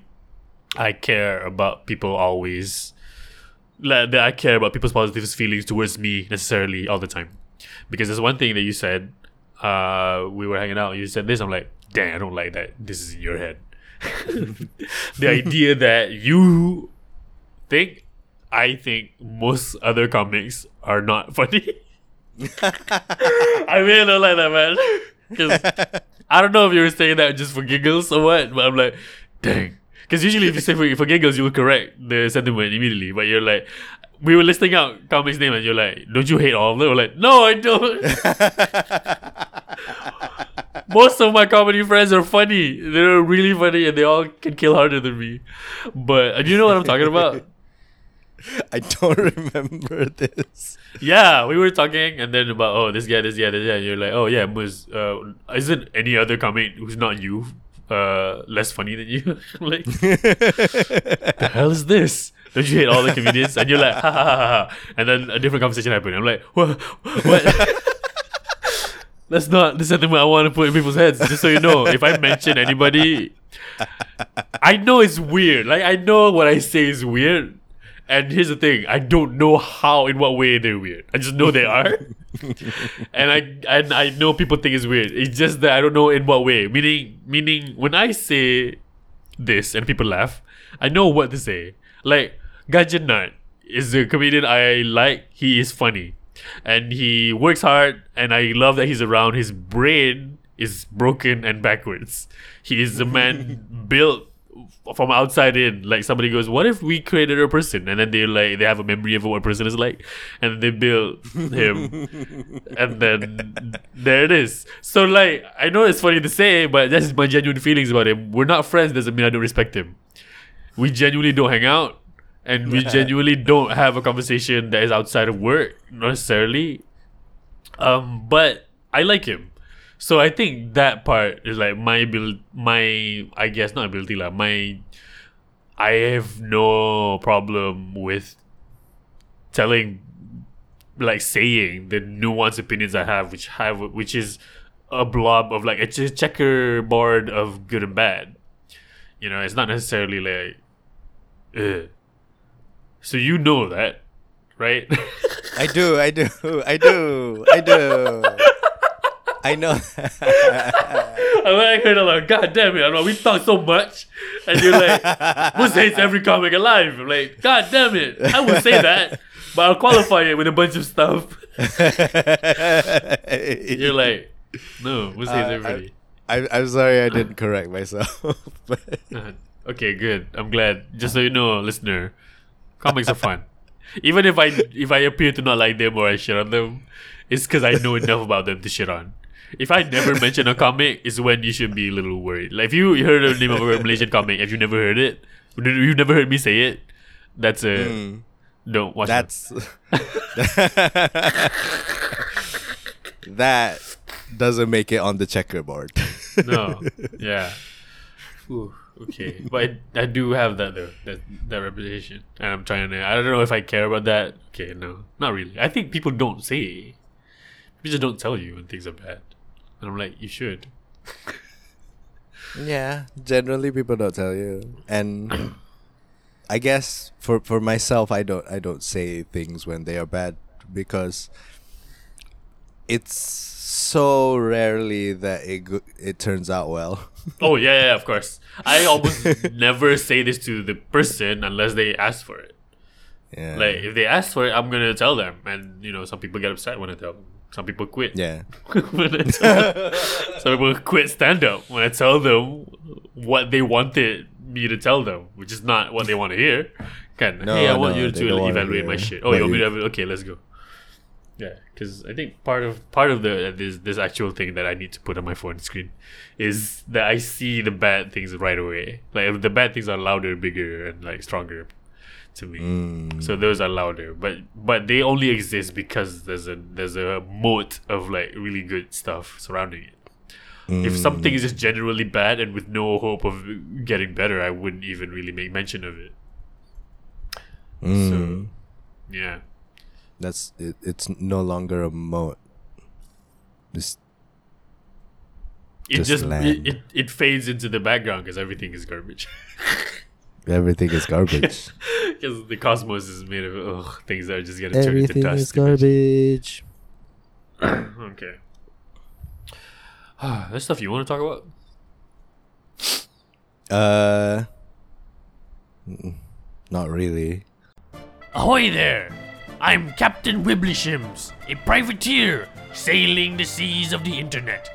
I care about people always, like, that I care about people's positive feelings towards me necessarily all the time. Because there's one thing that you said, uh, we were hanging out, you said this, I'm like, dang, I don't like that. This is in your head. The idea that you think, I think most other comics are not funny. I really don't like that, man. Because I don't know if you were saying that just for giggles or what, but I'm like, dang. Because usually if you say for, for giggles, you'll correct the sentiment immediately. But you're like, we were listing out comics' names, and you're like, don't you hate all of them? We're like, no, I don't. Most of my comedy friends are funny. They're really funny, and they all can kill harder than me. But do you know what I'm talking about? I don't remember this. Yeah, we were talking, and then about, oh, this guy, this guy, this guy. And you're like, oh yeah, Moose, uh, isn't any other comic who's not you uh, less funny than you? I'm like, the hell is this? Don't you hate all the comedians? And you're like, ha ha ha ha. And then a different conversation happened. I'm like, what? What? That's not the sentiment I want to put in people's heads. Just so you know, if I mention anybody, I know it's weird. Like, I know what I say is weird. And here's the thing, I don't know how, in what way they're weird. I just know they are. and I and I know people think it's weird. It's just that I don't know in what way. Meaning, meaning when I say this and people laugh, I know what to say. Like, Gajan Nat is a comedian I like. He is funny. And he works hard. And I love that he's around. His brain is broken and backwards. He is a man built from outside in. Like, somebody goes, what if we created a person? And then they like they have a memory of what a person is like, and then they build him. And then there it is. So, like, I know it's funny to say, but that's my genuine feelings about him. We're not friends, doesn't mean I don't respect him. We genuinely don't hang out, and we yeah. genuinely don't have a conversation that is outside of work, not necessarily. Um, but I like him. So I think that part is like my ability, my, I guess not ability, like my, I have no problem with telling, like saying the nuanced opinions I have, which have, which is a blob of like, it's a checkerboard of good and bad. You know, it's not necessarily like, ugh. So you know that, right? I do, I do, I do, I do. I know. I heard a lot. God damn it! I'm like, we talk so much, and you're like, Moose hates every comic alive. I'm like, God damn it! I would say that, but I'll qualify it with a bunch of stuff. You're like, no, Moose hates uh, everybody. I, I, I'm sorry, I didn't correct myself. But uh, okay, good. I'm glad. Just so you know, listener, comics are fun. Even if I if I appear to not like them or I shit on them, it's because I know enough about them to shit on. If I never mention a comic, is when you should be a little worried. Like, if you heard the name of a Malaysian comic, if you never heard it, you've never heard me say it, that's a mm. don't watch. That's that doesn't make it on the checkerboard. No, yeah. Ooh, okay, but I, I do have that though, that that reputation, and I'm trying to. I don't know if I care about that. Okay, no, not really. I think people don't say. People just don't tell you when things are bad. And I'm like, you should. Yeah, generally people don't tell you. And I guess for, for myself, I don't I don't say things when they are bad, because it's so rarely that it go- it turns out well. Oh yeah, yeah, of course. I almost never say this to the person unless they ask for it. Yeah. Like, if they ask for it, I'm gonna tell them. And you know, some people get upset when I tell them. Some people quit. Yeah. Some people quit stand-up when I tell them what they wanted you to tell them, which is not what they want to hear. Kind of, no, hey, I want no, you to evaluate my shit. Oh, you want me to evaluate? Okay, let's go. Yeah, because I think part of part of the uh, this this actual thing that I need to put on my phone screen is that I see the bad things right away. Like the bad things are louder, bigger, and like stronger to me. Mm. So those are louder, but but they only exist because there's a there's a moat of like really good stuff surrounding it. Mm. If something is just generally bad and with no hope of getting better, I wouldn't even really make mention of it. Mm. So, yeah. That's it, it's no longer a moat. This it just, just it, it it fades into the background because everything is garbage. Everything is garbage. Because the cosmos is made of ugh, things that are just gonna turn into dust. Everything is garbage. Okay. There's stuff you want to talk about? Uh, not really. Ahoy there! I'm Captain Wibbleshims, a privateer sailing the seas of the internet.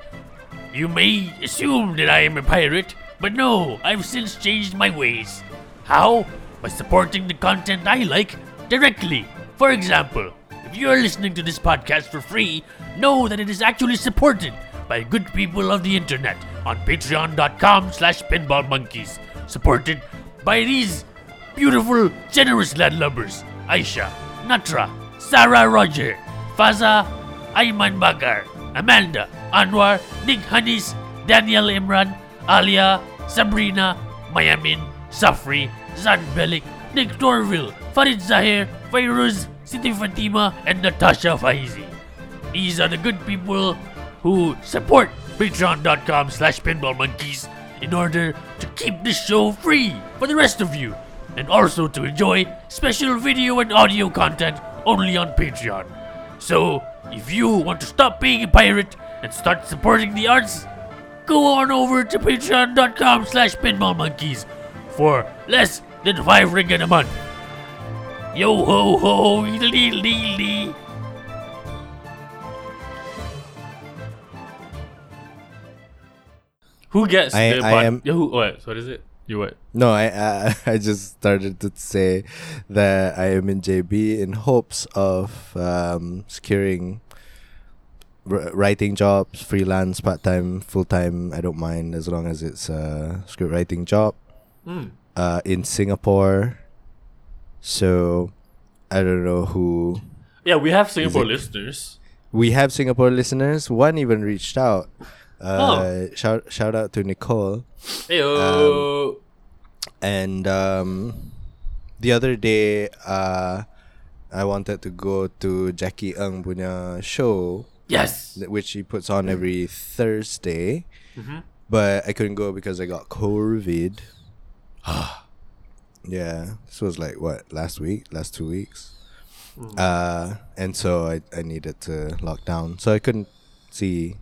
You may assume that I am a pirate, but no, I've since changed my ways. How? By supporting the content I like directly. For example, if you're listening to this podcast for free, know that it is actually supported by good people of the internet on patreon.com slash pinball monkeys. Supported by these beautiful, generous landlubbers. Aisha, Natra, Sarah Roger, Faza, Ayman Bagar, Amanda, Anwar, Nick Hanis, Daniel Imran, Alia, Sabrina, Mayamin, Safri, Zan Belik, Nick Dorville, Farid Zahir, Fairuz, Siti Fatima, and Natasha Faizi. These are the good people who support patreon.com slash pinballmonkeys in order to keep this show free for the rest of you, and also to enjoy special video and audio content only on Patreon. So, if you want to stop being a pirate and start supporting the arts, go on over to patreon.com slash pinballmonkeys for less than five ringgit a month. Yo ho ho, lee lee lee. Who gets I, the... I pod- am- Who, what? What is it? You what? No, I uh, I just started to say that I am in J B in hopes of um, securing r- writing jobs, freelance, part-time, full-time. I don't mind as long as it's a script writing job mm. uh, in Singapore. So, I don't know who... Yeah, we have Singapore listeners. We have Singapore listeners. One even reached out. Uh, oh. Shout shout out to Nicole. Heyo. Um, and um, the other day, uh, I wanted to go to Jackie Ng punya show. Yes, which he puts on every Thursday, mm-hmm. but I couldn't go because I got COVID. Yeah, this was like what last week, last two weeks, mm. uh, and so I I needed to lock down, so I couldn't see.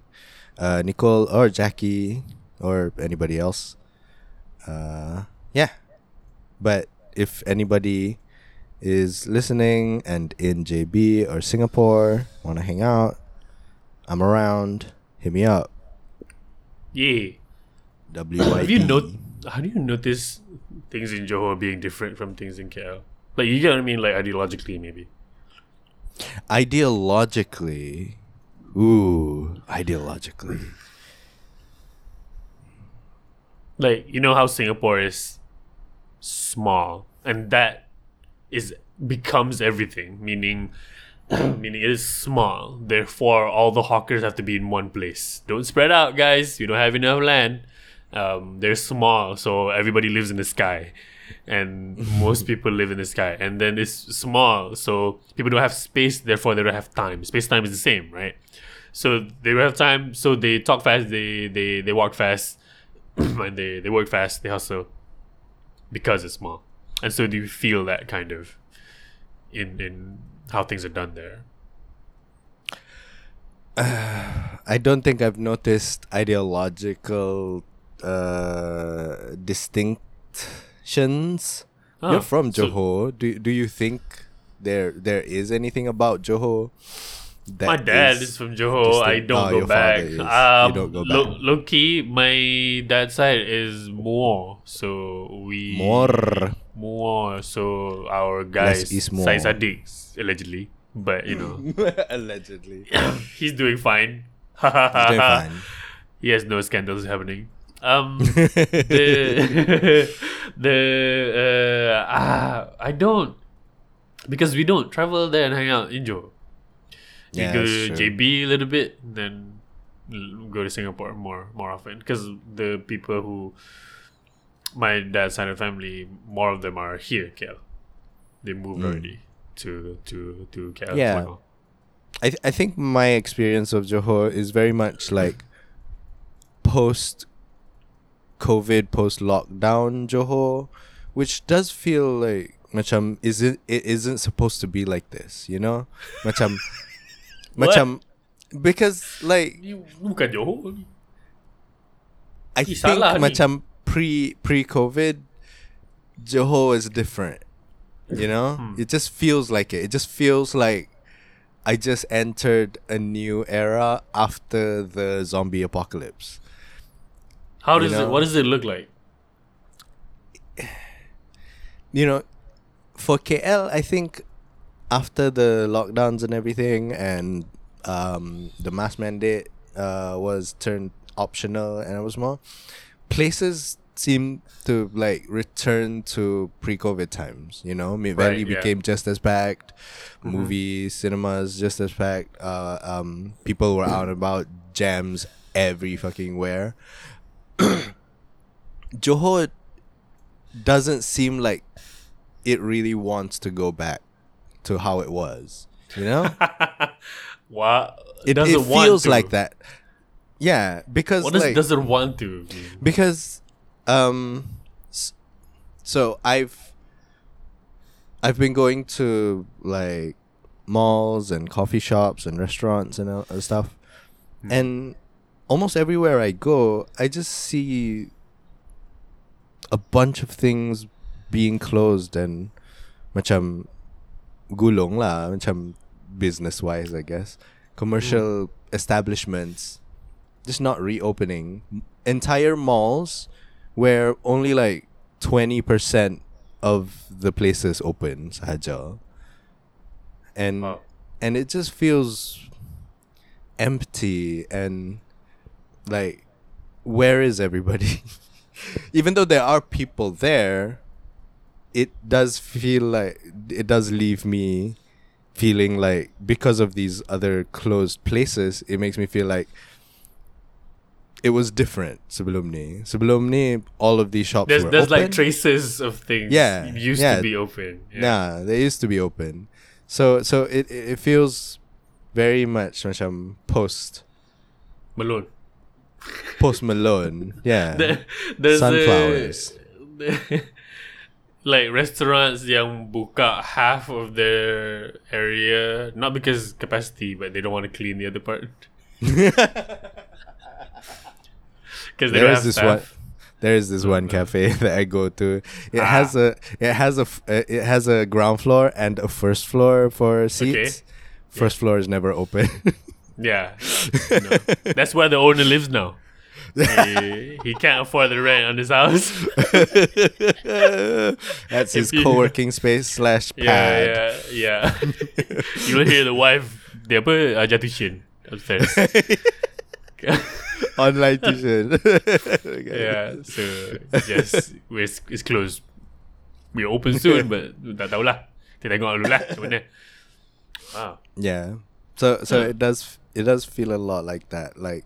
Uh, Nicole or Jackie or anybody else, uh, yeah. But if anybody is listening and in J B or Singapore, want to hang out, I'm around. Hit me up. Yeah. W Y D. Have you not- How do you notice things in Johor being different from things in K L? Like you get what I mean? Like ideologically, maybe. Ideologically. Ooh, ideologically. Like, you know how Singapore is small and that is becomes everything, meaning meaning it is small. Therefore, all the hawkers have to be in one place. Don't spread out, guys. You don't have enough land. Um, they're small, so everybody lives in the sky. And most people live in the sky. And then it's small, so people don't have space, therefore they don't have time. Space-time is the same, right? So they don't have time, so they talk fast, they they, they walk fast, and they, they work fast, they hustle. Because it's small. And so do you feel that kind of in in how things are done there? Uh, I don't think I've noticed ideological uh, distinct... Shins, oh, you're from Johor. So do do you think there there is anything about Johor That my dad is, is from Johor. I don't oh, go back. Um, you don't go back. Lo- low key, my dad's side is Moor. So we Moor. Moor. So our guys sides are dicks, allegedly. But you know, allegedly, he's doing fine. he's doing fine. He has no scandals happening. Um, the the uh, ah, I don't because we don't travel there and hang out in Johor. We yeah, go to true. J B a little bit, then go to Singapore more more often. Because the people who my dad's side of family, more of them are here, K L. They moved mm. already to to to K L. Yeah, I th- I think my experience of Johor is very much like post COVID, post lockdown Johor, which does feel like macam isn't it isn't supposed to be like this, you know, macam. Macam, because like you bukan Johor. I think macam pre pre COVID, Johor is different. You know, hmm. it just feels like it. It just feels like I just entered a new era after the zombie apocalypse. How does you know? it? What does it look like? You know, for K L, I think. After the lockdowns and everything, and um, the mask mandate uh, was turned optional, and it was more places seem to like return to pre-COVID times. You know, Mid Valley right, yeah. became just as packed, mm-hmm. movies, cinemas just as packed. Uh, um, people were out and about, jams every fucking where. Johor doesn't seem like it really wants to go back to how it was, you know. Wow, it doesn't. It feels want to. like that, yeah. Because what does, like, doesn't want to. Because, um, so I've I've been going to like malls and coffee shops and restaurants and uh, stuff, hmm. and almost everywhere I go, I just see a bunch of things being closed and macam. Gulong lah, macam business wise, I guess. Commercial mm. establishments just not reopening. Entire malls where only like twenty percent of the places open sahaja. And wow. and it just feels empty and like, where is everybody? Even though there are people there, it does feel like, it does leave me feeling like, because of these other closed places, it makes me feel like it was different sebelum ni. Sebelum ni, all of these shops there's, were there's open. There's like traces of things yeah, used yeah. to be open. Yeah, nah, they used to be open. So so it it feels very much macam post. Malone. Post Malone, yeah. There, there's sunflowers. A, like restaurants yang buka half of their area, not because capacity, but they don't want to clean the other part. Because there is this one, there is this one cafe that I go to. It ah. has a, it has a, it has a ground floor and a first floor for seats. Okay. First yeah. floor is never open. yeah, no. That's where the owner lives now. he, he can't afford the rent on his house. That's his co-working space slash pad. Yeah, yeah, yeah. You will hear the wife, dia apa, ajar tuition upstairs. Online tuition. Yeah, so yes, we're, it's closed. We're open soon, but tak tahulah. Kita tengok dulu lah macam mana. Wow. Yeah. So so yeah. it does it does feel a lot like that, like.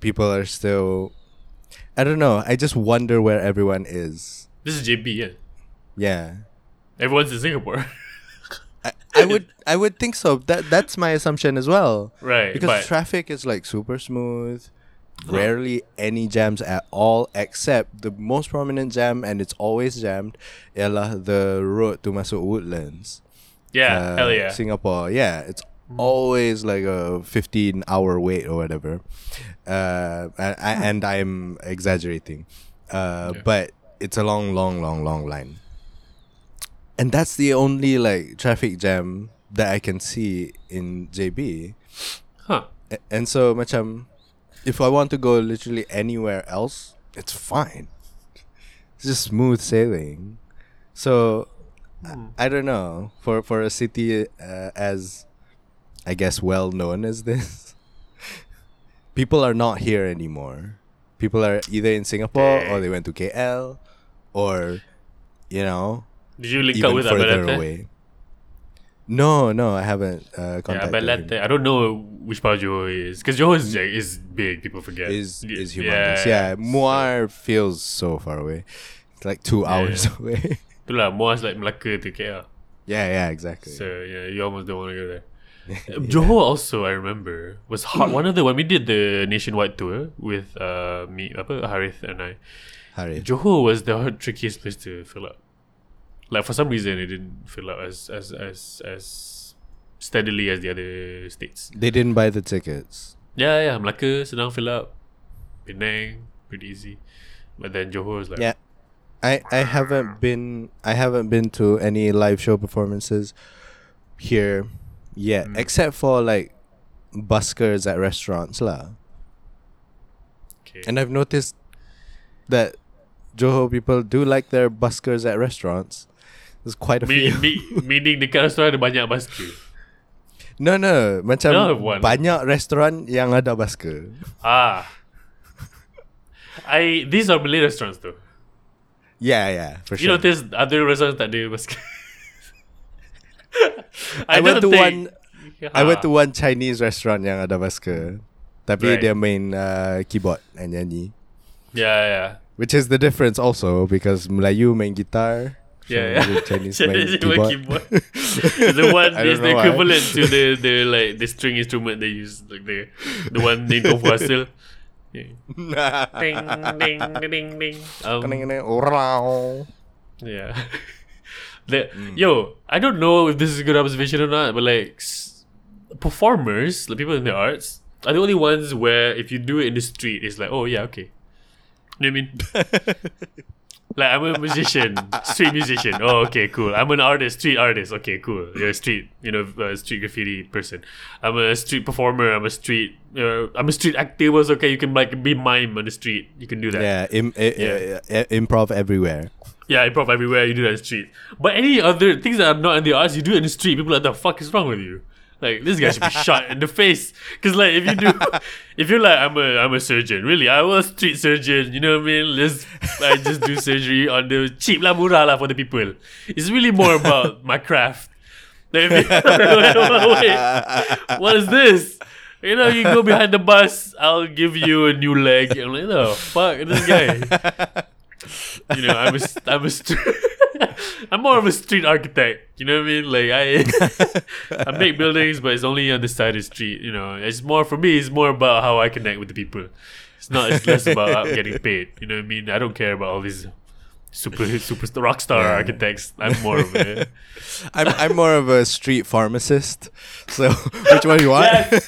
People are still... I don't know. I just wonder where everyone is. This is J B, yeah? Yeah. Everyone's in Singapore. I, I would I would think so. That That's my assumption as well. Right. Because but... traffic is like super smooth. Huh. Rarely any jams at all, except the most prominent jam, and it's always jammed, ialah the road to masuk Woodlands. Yeah, uh, hell yeah. Singapore, yeah. It's always like a fifteen hour wait or whatever, uh, I, I, and I'm exaggerating, uh, yeah. but it's a long long long long line, and that's the only like traffic jam that I can see in J B. Huh. And so, macam, if I want to go literally anywhere else, it's fine. It's just smooth sailing. So, hmm. I, I don't know. For for a city uh, as, I guess, well known as this, people are not here anymore. People are either in Singapore or they went to K L or, you know, did you link up with Abelete? Away. No, no, I haven't uh, contacted yeah, Abelete, him. I don't know which part of Johor is. Because Johor is, like, is big, people forget. Is is humongous. Yeah, yeah. Muar feels so far away. It's like two yeah, hours yeah. away. Itulah, Muar's like Melaka to K L. Yeah, yeah, exactly. So, yeah, you almost don't want to go there. yeah. Johor also, I remember, was hard. One of the when we did the nationwide tour with uh, me, apa, Harith and I. Harith. Johor was the hard, trickiest place to fill up. Like for some reason, it didn't fill up as as as as steadily as the other states. They didn't buy the tickets. Yeah, yeah, Melaka senang fill up, Penang pretty easy, but then Johor is like yeah. I I haven't been I haven't been to any live show performances here. Yeah, mm. except for like buskers at restaurants lah. Okay. And I've noticed that Johor people do like their buskers at restaurants. There's quite a me, few. Me, meaning dekat restoran ada banyak busker. No, no. Macam no, banyak restoran yang ada busker. Ah. I these are Malay restaurants though. Yeah, yeah, for you sure. You notice other restaurants tak ada busker. I, I went to think, one. Yeah. I went to one Chinese restaurant yang ada busker, tapi right. dia main uh, keyboard and nyanyi. Yeah, yeah. Which is the difference also because Melayu main guitar. Yeah, yeah. Chinese main keyboard. keyboard. The one is the equivalent why. to the the like the string instrument they use, like the the one they go for still. Ding ding ding ding. Um, yeah. The, mm. Yo, I don't know if this is a good observation or not, but like s- performers, like people in the arts, are the only ones where if you do it in the street, it's like, oh yeah, okay. You know what I mean? Like I'm a musician, street musician. Oh, okay, cool. I'm an artist, street artist. Okay, cool. You're a street, you know, uh, street graffiti person. I'm a street performer. I'm a street, uh, I'm a street activist. Okay, you can like be mime on the street. You can do that. Yeah, im- yeah. I- I- improv everywhere. Yeah, improv everywhere, you do that in the street. But any other things that are not in the arts, you do it in the street. People are like, the fuck is wrong with you? Like, this guy should be shot in the face. Because, like, if you do, if you're like, I'm a I'm a surgeon, really, I was a street surgeon, you know what I mean? Let's, I just do surgery on the cheap la murah la for the people. It's really more about my craft. Like, if you, wait, what is this? You know, you go behind the bus, I'll give you a new leg. I'm like, no, fuck, this guy. You know, I'm a, I'm a st- I'm more of a street architect. You know what I mean? Like I, I make buildings, but it's only on the side of the street. You know, it's more for me. It's more about how I connect with the people. It's not. It's less about I'm getting paid. You know what I mean? I don't care about all these super super rock star yeah. architects. I'm more of a. I'm I'm more of a street pharmacist. So which one you want? Yes.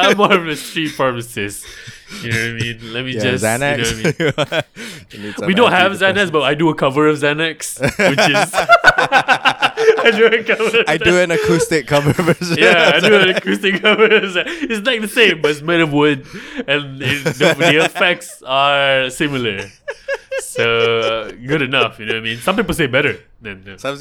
I'm more of a street pharmacist. You know what I mean? Let me yeah, just Xanax. You know what I mean? We don't have Xanax, but I do a cover of Xanax, which is I do a cover. Of I do an acoustic cover version. Yeah, I do an acoustic cover. It's like the same, but it's made of wood, and it, the, the effects are similar. So good enough, you know what I mean? Some people say better than no. some.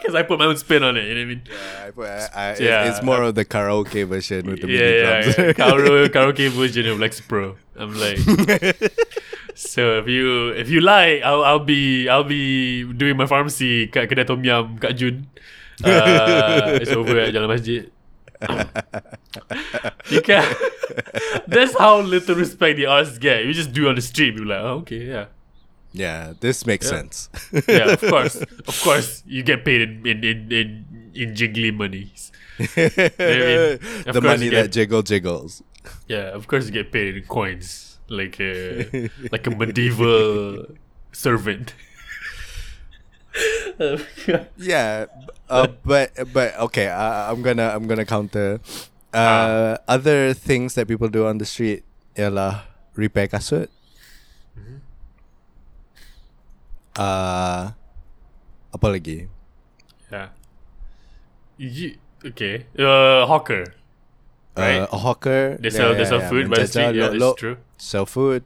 Because I put my own spin on it, you know what I mean? Yeah, I put, I, I, yeah it's, it's more I, of the karaoke version with the yeah, mini yeah, drums. Yeah, Karo, karaoke version of Lex Pro. I'm like, so if you if you like, I'll I'll be I'll be doing my pharmacy kat kedai Tom Yam kat Jun. Uh, it's over at Jalan Masjid. You can. That's how little respect the arts get. You just do on the street. You're like, oh, okay, yeah. Yeah, this makes yeah. sense. Yeah, of course. Of course, you get paid in in, in, in, in jiggly monies. I mean, the money get, that jiggle jiggles. Yeah, of course you get paid in coins. Like a, like a medieval servant. Yeah, uh, but but okay, uh, I'm gonna I'm gonna counter. Uh, uh, other things that people do on the street ialah repair kasut. Mm-hmm. Uh, apa lagi? Yeah. You, okay. Uh, hawker. Right? Uh, a hawker. They sell, yeah, they sell yeah, food yeah. by the street. Yeah, that's true. Sell food.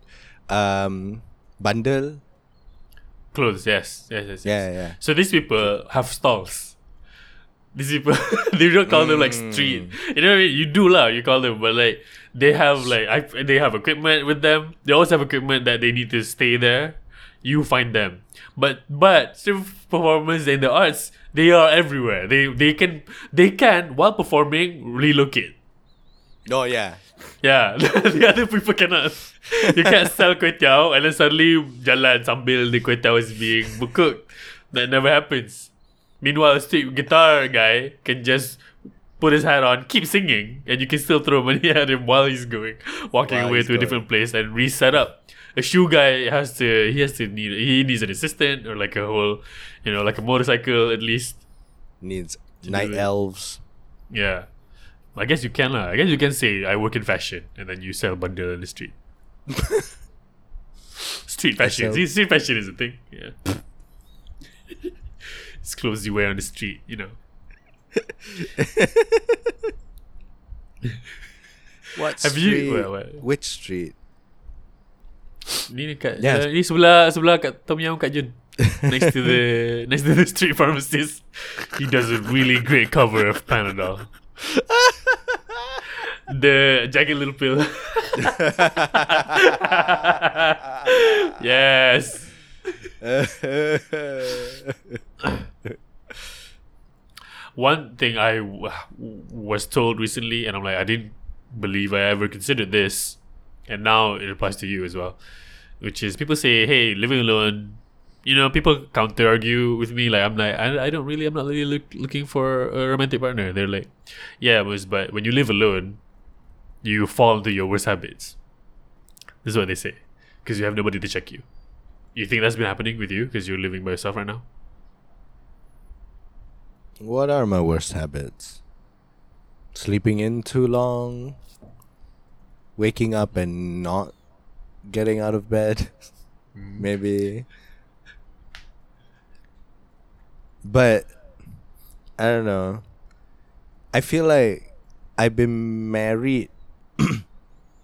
Um, bundle. Clothes, yes. Yes, yes, yes. Yeah, yeah. So these people have stalls. These people, they don't call mm. them like street. You know what I mean? You do lah, you call them, but like, they have like, I, they have equipment with them. They always have equipment that they need to stay there. You find them. But but street performers in the arts, they are everywhere. They they can they can while performing relocate. Oh yeah. Yeah. The other people cannot. You can't sell kway teow and then suddenly jalan sambil the kway teow is being cooked. That never happens. Meanwhile, a street guitar guy can just put his hat on, keep singing, and you can still throw money at him while he's going walking while away to going. a different place and reset up. A shoe guy has to, he has to need, he needs an assistant or like a whole, you know, like a motorcycle at least. Needs night elves. Yeah. I guess you can lah. I guess you can say, I work in fashion and then you sell bundle in the street. Street fashion. Sell- street fashion is a thing. Yeah. It's clothes you wear on the street, you know. What street? Have you, well, well, which street? Ni dekat yes. Ni sebelah sebelah kat Tom Yum kat Jun. Next to the next to the street pharmacist. He does a really great cover of Panadol. The jagged little pill. Yes. One thing I w- was told recently, and I'm like, I didn't believe I ever considered this. And now it applies to you as well, which is people say, hey, living alone, you know, people counter argue with me. Like, I'm like, I, I don't really, I'm not really look, looking for a romantic partner. They're like, yeah, it was, but when you live alone, you fall into your worst habits. This is what they say. Because you have nobody to check you. You think that's been happening with you because you're living by yourself right now? What are my worst habits? Sleeping in too long. Waking up and not getting out of bed, maybe. But, I don't know. I feel like I've been married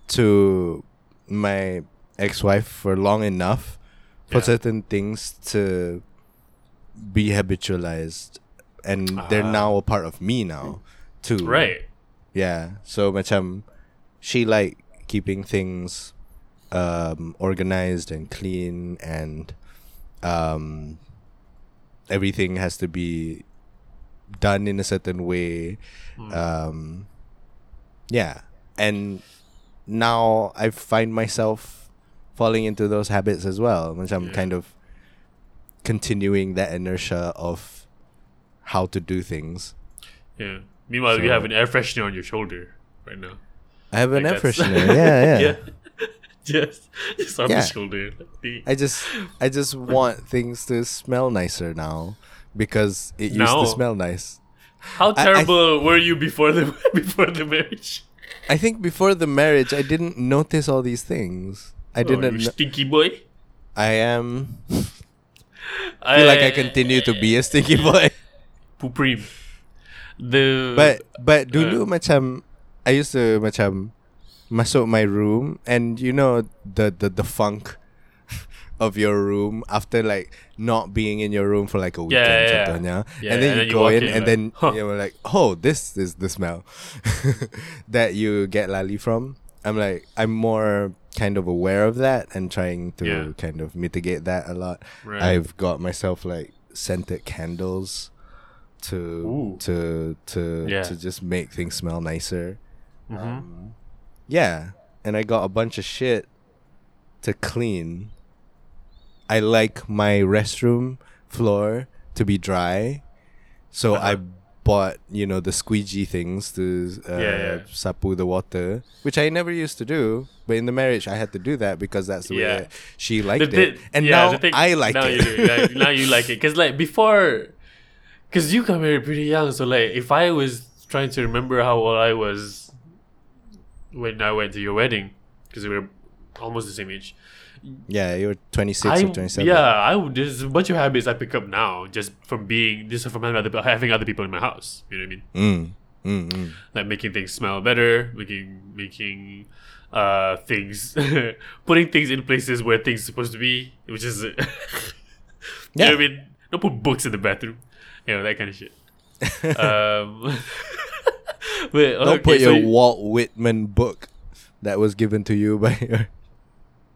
to my ex-wife for long enough for yeah. certain things to be habitualized. And uh-huh. they're now a part of me now, too. Right. Yeah. So, macam... She like keeping things um, organized and clean, and um, everything has to be done in a certain way. Mm. Um, yeah, and now I find myself falling into those habits as well, which I'm yeah. kind of continuing that inertia of how to do things. Yeah. Meanwhile, so, you have an air freshener on your shoulder right now. I have an like air freshener. Yeah, yeah. yeah. Just, just on yeah. the shoulder. I just, I just want things to smell nicer now because it no. used to smell nice. How terrible I, I th- were you before the before the marriage? I think before the marriage, I didn't notice all these things. I oh, didn't. You stinky boy. I am. I feel like I continue to be a stinky boy. Puprim. The but but dulu uh, macam. I used to macam masuk my room, and you know the, the, the funk of your room after like not being in your room for like a weekend, yeah, yeah, yeah. Yeah, and then and you then go you in, in, and like, then huh. you were like, oh, this is the smell that you get lali from. I'm like, I'm more kind of aware of that and trying to yeah. kind of mitigate that a lot. Right. I've got myself like scented candles to Ooh. to to yeah. to just make things smell nicer. Mm-hmm. Um, yeah, and I got a bunch of shit to clean. I like my restroom floor to be dry, so uh-huh. I bought, you know, the squeegee things to uh, yeah, yeah. sapu the water, which I never used to do. But in the marriage, I had to do that because that's the yeah. way she liked the, it, the, and yeah, now thing, I like now it. You like, now you like it because like before, because you got married pretty young, so like if I was trying to remember how old I was when I went to your wedding, because we were almost the same age, Yeah, you were twenty-six I, or twenty-seven. Yeah, I there's a bunch of habits I pick up now just from being just from other, having other people in my house. You know what I mean? Mm, mm, mm. Like making things smell better, making making uh things, putting things in places where things are supposed to be, which is you yeah. know what I mean? Don't put books in the bathroom, you know, that kind of shit. um, wait, don't okay, put so your you, Walt Whitman book that was given to you by your.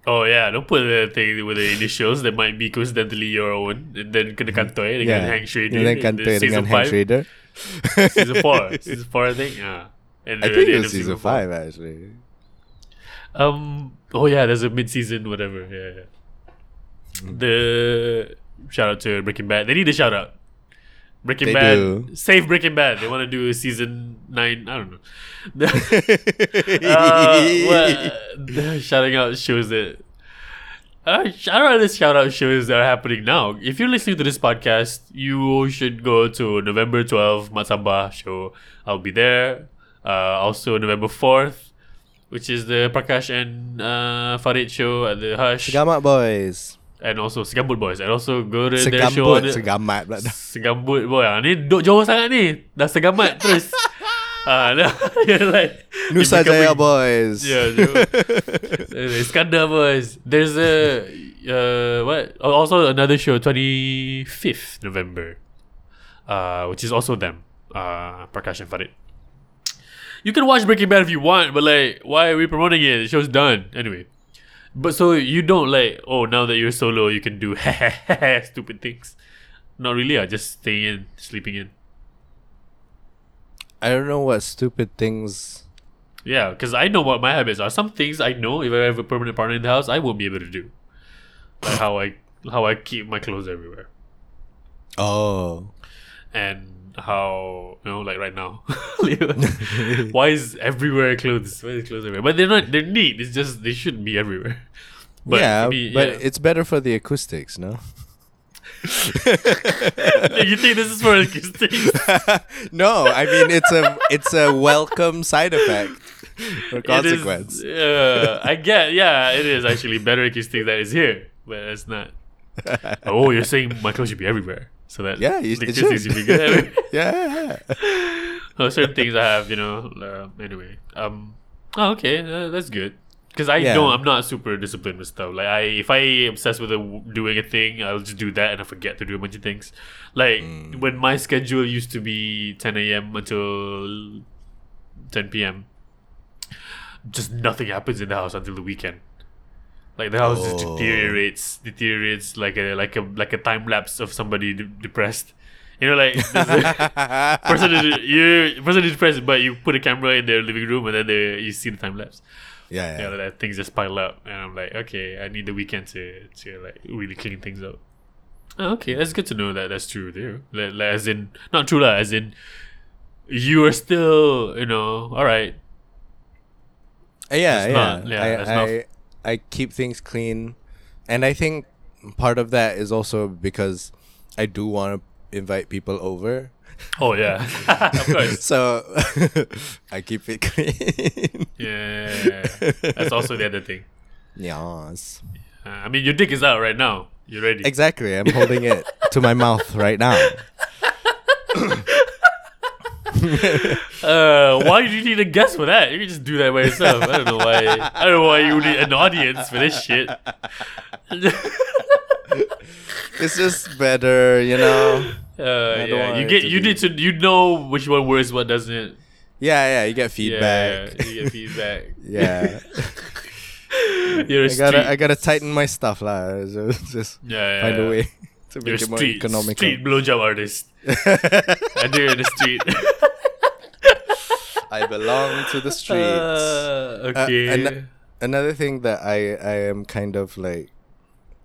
Oh yeah, don't put the thing with the initials that might be coincidentally your own, and then kena kantoi dengan Hank Schrader. Dengan kantoi dengan Hank Schrader. Season four, season four, I think. Yeah, and I think it was season five four. Actually. Um. Oh yeah, there's a mid-season whatever. Yeah. yeah. Mm. The shout out to Breaking Bad. They need a shout out. Breaking they Bad, do. Save Breaking Bad. They want to do season nine. I don't know. uh, well, shouting out shows that uh, I don't know. This shout out shows that are happening now. If you're listening to this podcast, you should go to November twelfth Matsamba show. I'll be there. Uh, also November fourth, which is the Prakash and uh, Farid show at the Hush. Segambut Boys. And also Segambut Boys. And also go to Segambut, their show on the, Segambut Segambut Boy. Ni duk Johor sangat ni. Dah Segambut terus uh, like, Nusa Jaya Boys. Yeah, Iskandar Boys. There's a uh, what? Also another show twenty-fifth November uh, which is also them, uh, Prakash and Farid. You can watch Breaking Bad if you want, but like, why are we promoting it? The show's done anyway. But so you don't like, oh, now that you're solo, you can do stupid things. Not really, I just staying in, sleeping in. I don't know what stupid things. Yeah, because I know what my habits are. Some things I know if I have a permanent partner in the house, I won't be able to do. Like how I how I keep my clothes everywhere. Oh. And how, you know, like right now. Why is everywhere clothes? Why is clothes everywhere? But they're not, they're neat. It's just, they shouldn't be everywhere. But yeah, be, but yeah. It's better for the acoustics, no? You think this is for acoustics? No, I mean it's a it's a welcome side effect or consequence. Is, uh, I get, yeah, it is actually better acoustics that is here, but it's not. Oh, you're saying my clothes should be everywhere, so that yeah, you, it should. should be good. Yeah. Well, certain things I have, you know. Uh, anyway, um, oh, okay, uh, that's good. Because I yeah. don't, I'm not super disciplined with stuff. Like I, if I obsess with a, doing a thing, I'll just do that and I forget to do a bunch of things. Like mm. when my schedule used to be ten a.m. until ten p.m. just nothing happens in the house until the weekend. Like the house oh. just deteriorates, deteriorates like a like a like a time lapse of somebody de- depressed. You know, like a person is you person is depressed, but you put a camera in their living room and then they you see the time lapse. Yeah, yeah. You know, that things just pile up, and I'm like, okay, I need the weekend to, to like really clean things up. Oh, okay, that's good to know that that's true there. Like, like, as in, not true lah. As in, you are still, you know, all right. Yeah, yeah. Not, yeah. I, that's I, not f- I keep things clean, and I think part of that is also because I do want to invite people over. Oh yeah, of course. So I keep it clean. Yeah, that's also the other thing. Yes. Uh, I mean, your dick is out right now. You're ready. Exactly. I'm holding it to my mouth right now. uh, why do you need a guest for that? You can just do that by yourself. I don't know why. I don't know why you need an audience for this shit. It's just better, you know. Uh, yeah. You get, you be... need to, you know which one works, what doesn't. Yeah, yeah. You get feedback. Yeah, yeah. You get feedback. Yeah. You're a I gotta, I gotta tighten my stuff, lah. So just yeah, yeah, find yeah. a way to make You're it more street, economical. Street blowjob artist. I do it in the street. I belong to the streets. Uh, okay. Uh, an- another thing that I, I am kind of like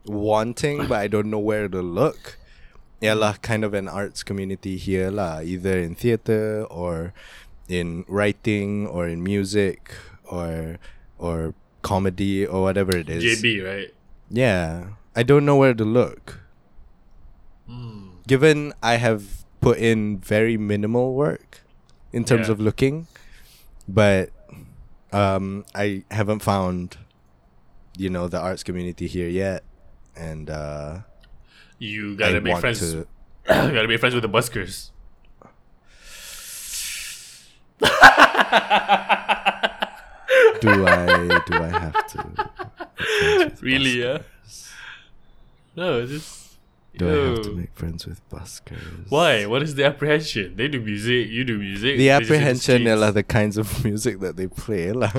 wanting, but I don't know where to look. Yeah, lah, kind of an arts community here, lah, either in theater or in writing or in music or or comedy or whatever it is. J B, right? Yeah, I don't know where to look. Mm. Given I have put in very minimal work in terms yeah. of looking, but um, I haven't found you know, the arts community here yet, and uh, you gotta I make friends. To... you gotta be friends with the buskers. do I? Do I have to? Really? Buskers? Yeah. No, just. Do no. I have to make friends with buskers? Why? What is the apprehension? They do music. You do music. The apprehension are like the kinds of music that they play. Like.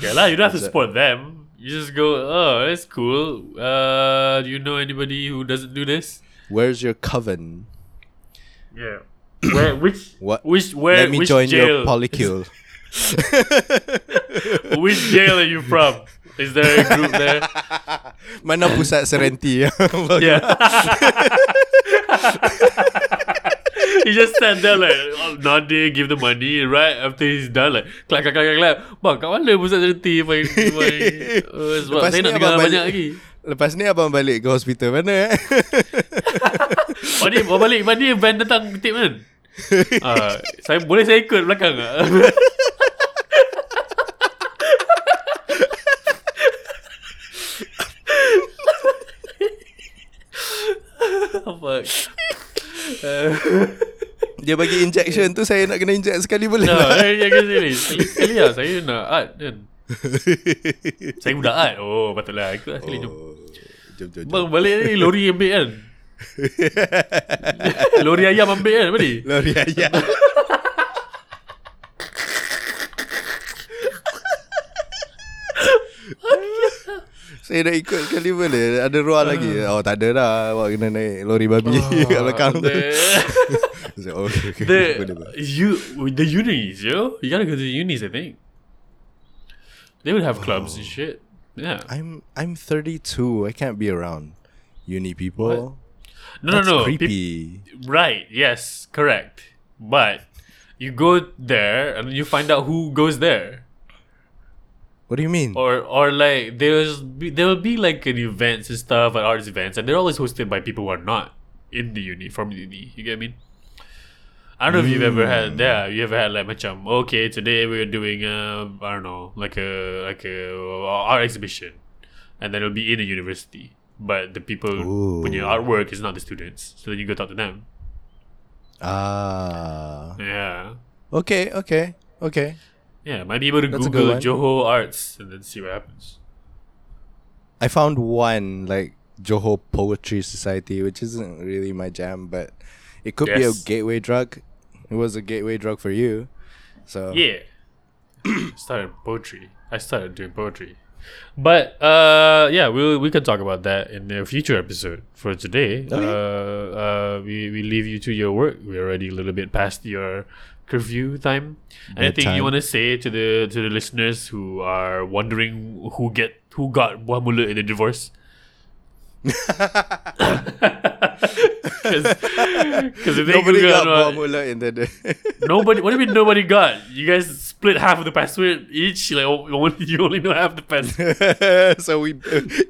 Yeah, like, you don't have to support them. You just go, oh, that's cool. Uh, do you know anybody who doesn't do this? Where's your coven? Yeah. Where? Which? What? Which? Where? Let me which join jail? Your polycule. Which jail are you from? Is there a group there? Mana pusat serenti? Yeah. He just stand there like oh, nodding, give the money. Right after he's done, like clap, clap, clap, clap. Bang, kat mana pusat cerita? Main, main. Uh, sebab lepas saya nak tinggal banyak lagi. Lepas ni abang balik ke hospital mana? Eh? Oh ni abang balik mana? Van datang tip kan? uh, saya boleh saya ikut belakang tak? Oh, fuck. Uh, dia bagi injection tu saya nak kena inject sekali boleh no, lah. Saya inject sekali. Sekali lah saya nak art kan. Saya budak art. Oh patutlah ikut lah sekali oh. Jom. Jom, jom, jom. Bang balik ni lori ambil kan. Lori ayam ambil kan tadi. Lori ayam. Saya nak ikut sekali boleh. Ada ruang uh. lagi. Oh tak ada lah. Awak kena naik lori babi. Kalau kamu tu the unis, yo. You gotta go to the unis, I think. They would have clubs oh. and shit. Yeah. I'm I'm thirty-two. I can't be around uni people. What? No, that's no, no. Creepy. Pe- right. Yes. Correct. But you go there and you find out who goes there. What do you mean? Or or like there's there will be like an events and stuff, like arts events, and they're always hosted by people who are not in the uni from the uni. You get what I mean? I don't know mm. if you've ever had yeah, you ever had like macam okay today we're doing a I don't know like a like a art exhibition, and then it'll be in a university, but the people Ooh. When your artwork is not the students, so then you go talk to them. Ah. Yeah. Okay. Okay. Okay. Yeah, might be able to that's Google Johor Arts and then see what happens. I found one, like, Johor Poetry Society, which isn't really my jam, but it could yes. be a gateway drug. It was a gateway drug for you. So yeah. started poetry. I started doing poetry. But, uh, yeah, we'll, we can talk about that in a future episode. For today, okay. uh, uh, we, we leave you to your work. We're already a little bit past your... curfew time. Anything you want to say to the to the listeners who are wondering who get who got buah mulut in a divorce? Because nobody got, got buah mulut in the divorce. Nobody. What do you mean nobody got? You guys split half of the password each. Like only, you only know half the password. So we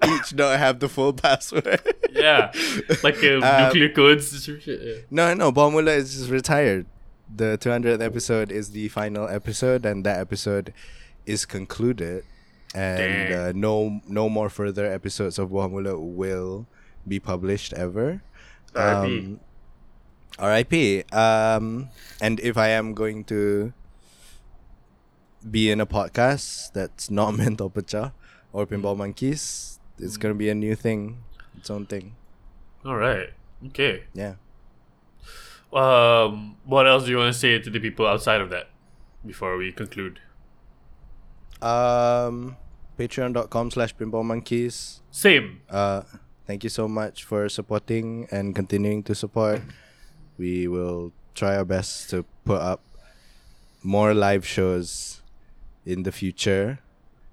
each don't have the full password. Yeah, like uh, um, nuclear codes. Yeah. No, no, buah mulut is just retired. The two hundredth episode is the final episode, and that episode is concluded. And uh, no, no more further episodes of Buah Mulut will be published ever. Um, R I P. Um, and if I am going to be in a podcast that's not Mental Pecha or Pinball Monkeys, it's gonna be a new thing, its own thing. All right. Okay. Yeah. Um, what else do you want to say to the people outside of that before we conclude? Um, Patreon.com slash Pinball Monkeys. Same. Uh, thank you so much for supporting and continuing to support. We will try our best to put up more live shows in the future.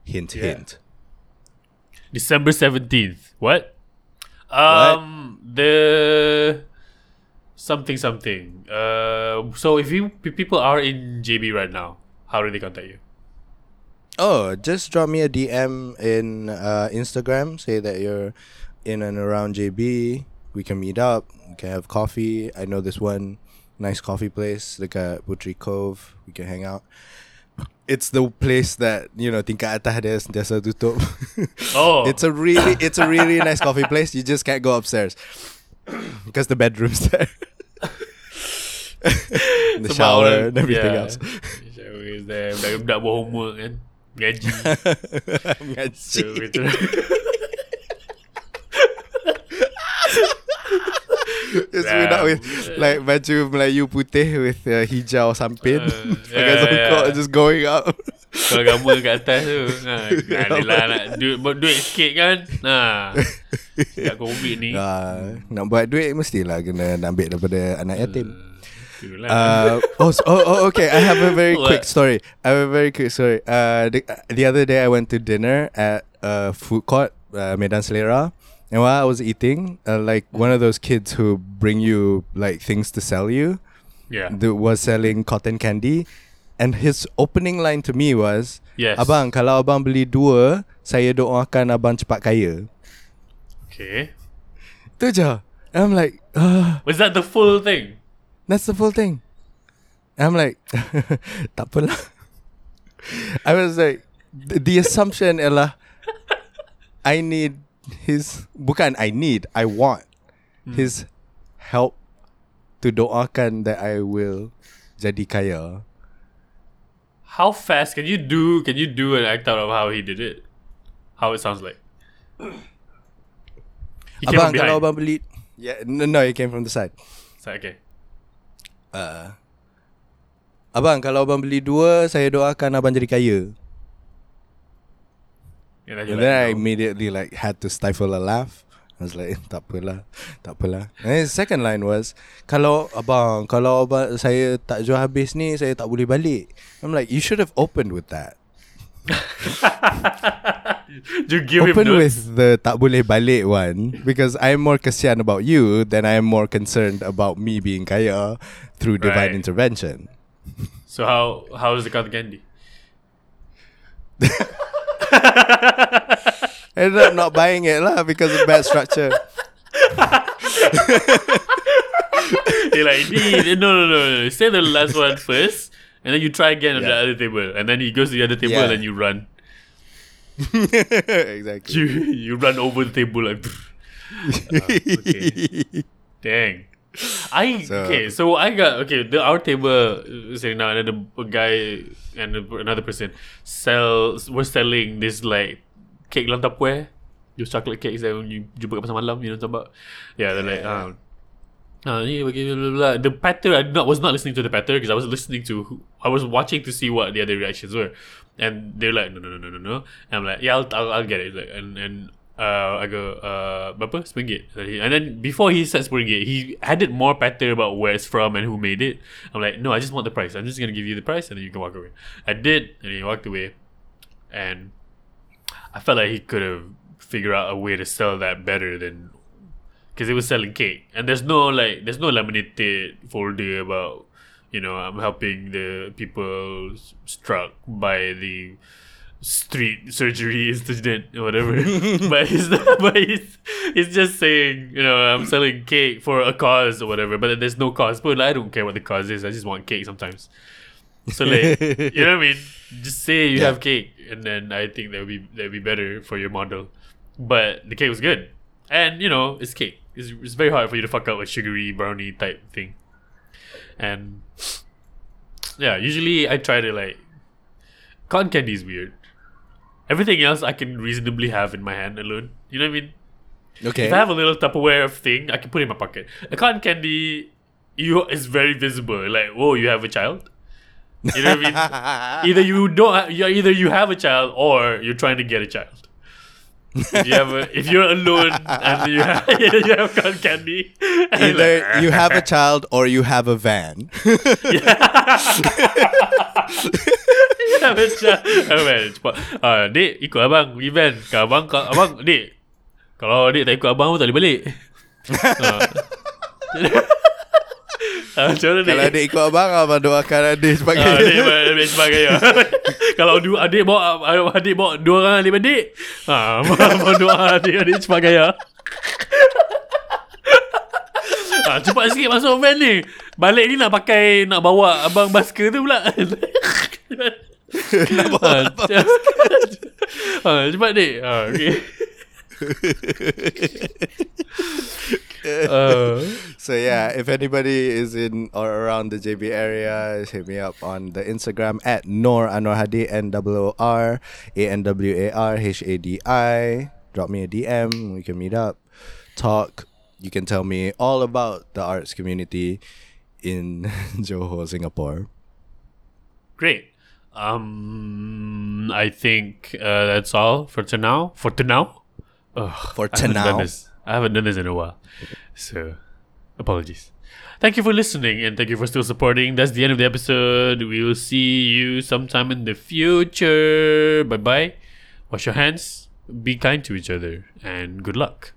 Hint, yeah. hint. December seventeenth. What? Um, what? The... Something, something. Uh, so if you if people are in J B right now, how do they contact you? Oh, just drop me a D M in uh, Instagram. Say that you're in and around J B. We can meet up. We can have coffee. I know this one nice coffee place, like at Putri Cove. We can hang out. it's the place that, you know, tingkat atas there's there's a tutup. Oh. It's a really it's a really nice coffee place. You just can't go upstairs because the bedroom's there. The so shower orang, and everything yeah, else. The shower is there. Budak-budak buat homework kan. Ngaji. Ngaji. It's yeah, without with yeah. like baju Melayu putih with uh, hijau sampin. Uh, Pakai yeah, songkok yeah. just going up. Kalau gambar kat atas tu. Ha, adalah nak duit, duit sikit kan. Ha. Kat COVID ni. Uh, nak buat duit mestilah kena ambil daripada anak yatim. Uh, oh, oh, oh, okay. I have a very quick story. I have a very quick story. Uh, the, the other day I went to dinner at a food court, uh, Medan Selera. And while I was eating, uh, like one of those kids who bring you like things to sell you, yeah, that was selling cotton candy, and his opening line to me was, yes. "Abang, kalau abang beli dua, saya doakan abang cepat kaya." Okay, tu je. And I'm like, uh, was that the full thing? That's the full thing. And I'm like, tak apalah. I was like, the, the assumption ialah, I need. His bukan I need I want hmm. his help to doakan that I will jadi kaya. How fast can you do? Can you do an act out of how he did it? How it sounds like. He came abang, from kalau abang beli, yeah, no, no, he came from the side. So, okay. Uh, abang, kalau abang beli dua, saya doakan abang jadi kaya. And then, and like, then no. I immediately like had to stifle a laugh. I was like, tak apalah, tak apalah. And his second line was, kalau abang, kalau abang saya tak jual habis ni, saya tak boleh balik. I'm like, you should have opened with that. You give Open him with notes? The tak boleh balik one, because I'm more kesian about you than I am more concerned about me being kaya through divine right. intervention. So how how is the cotton candy? I ended up not buying it lah because of bad structure. You're like, no, no, no, no. Say the last one first, and then you try again yeah. on the other table, and then he goes to the other table yeah. and you run. Exactly. You you run over the table like. Uh, okay. Dang. I so, okay. So I got okay. The our table saying now, and then the guy and the, another person sells. We're selling this like cake lantai pueh, those chocolate cakes that you jumpa kat pasar malam. You know about? Yeah, they're like um, uh, the patter. I not was not listening to the patter because I was listening to. I was watching to see what the other reactions were, and they're like no no no no no no. And I'm like yeah, I'll I'll, I'll get it. Like and and. Uh, I go, uh, berapa? Seringgit. And then before he said Seringgit, he added more patter about where it's from and who made it. I'm like, no, I just want the price. I'm just going to give you the price and then you can walk away. I did, and he walked away. And I felt like he could have figured out a way to sell that better than... Because he was selling cake. And there's no, like, there's no laminated folder about, you know, I'm helping the people struck by the... street surgery incident or whatever. But he's not, but he's, he's just saying, you know, I'm selling cake for a cause or whatever, but there's no cause. But I don't care what the cause is, I just want cake sometimes. So like, you know what I mean, just say you yeah. have cake, and then I think that would be that would be better for your model. But the cake was good, and you know, it's cake, it's, it's very hard for you to fuck up a sugary brownie type thing. And yeah, usually I try to like, cotton candy is weird. Everything else I can reasonably have in my hand alone. You know what I mean? Okay. If I have a little Tupperware thing, I can put it in my pocket. A cotton candy, you is very visible. Like, oh, you have a child. You know what I mean? Either you don't, you either you have a child or you're trying to get a child. If you have a, if you're alone and you have, you have cotton candy, either like, you have a child or you have a van. Ya macam abang cepat. Ah, Dik ikut abang event. Kalau abang kalau abang Dik. Kalau Dik tak ikut abang pun tak boleh balik. Ah, kalau Dik ikut abang, abang doakan Adik sebagai. Ah, Dik boleh sebagai. Kalau Adik bawa Adik bawa dua orang Adik Adik. Ah, abang doa Adik Adik sebagai. Ah, cepat sikit masuk van ni. Balik ni nak pakai nak bawa abang basker tu pula. Ha, cepat dek. Ha, okay. uh. So yeah, if anybody is in or around the J B area, hit me up on the Instagram at Noor Anwarhadi, N O O R A N W A R H A D I. Drop me a D M, we can meet up, talk. You can tell me all about the arts community in Johor, Singapore. Great. Um, I think uh, that's all for to now. For to now. Ugh, for to I now. I haven't done this in a while, so apologies. Thank you for listening, and thank you for still supporting. That's the end of the episode. We will see you sometime in the future. Bye bye. Wash your hands. Be kind to each other, and good luck.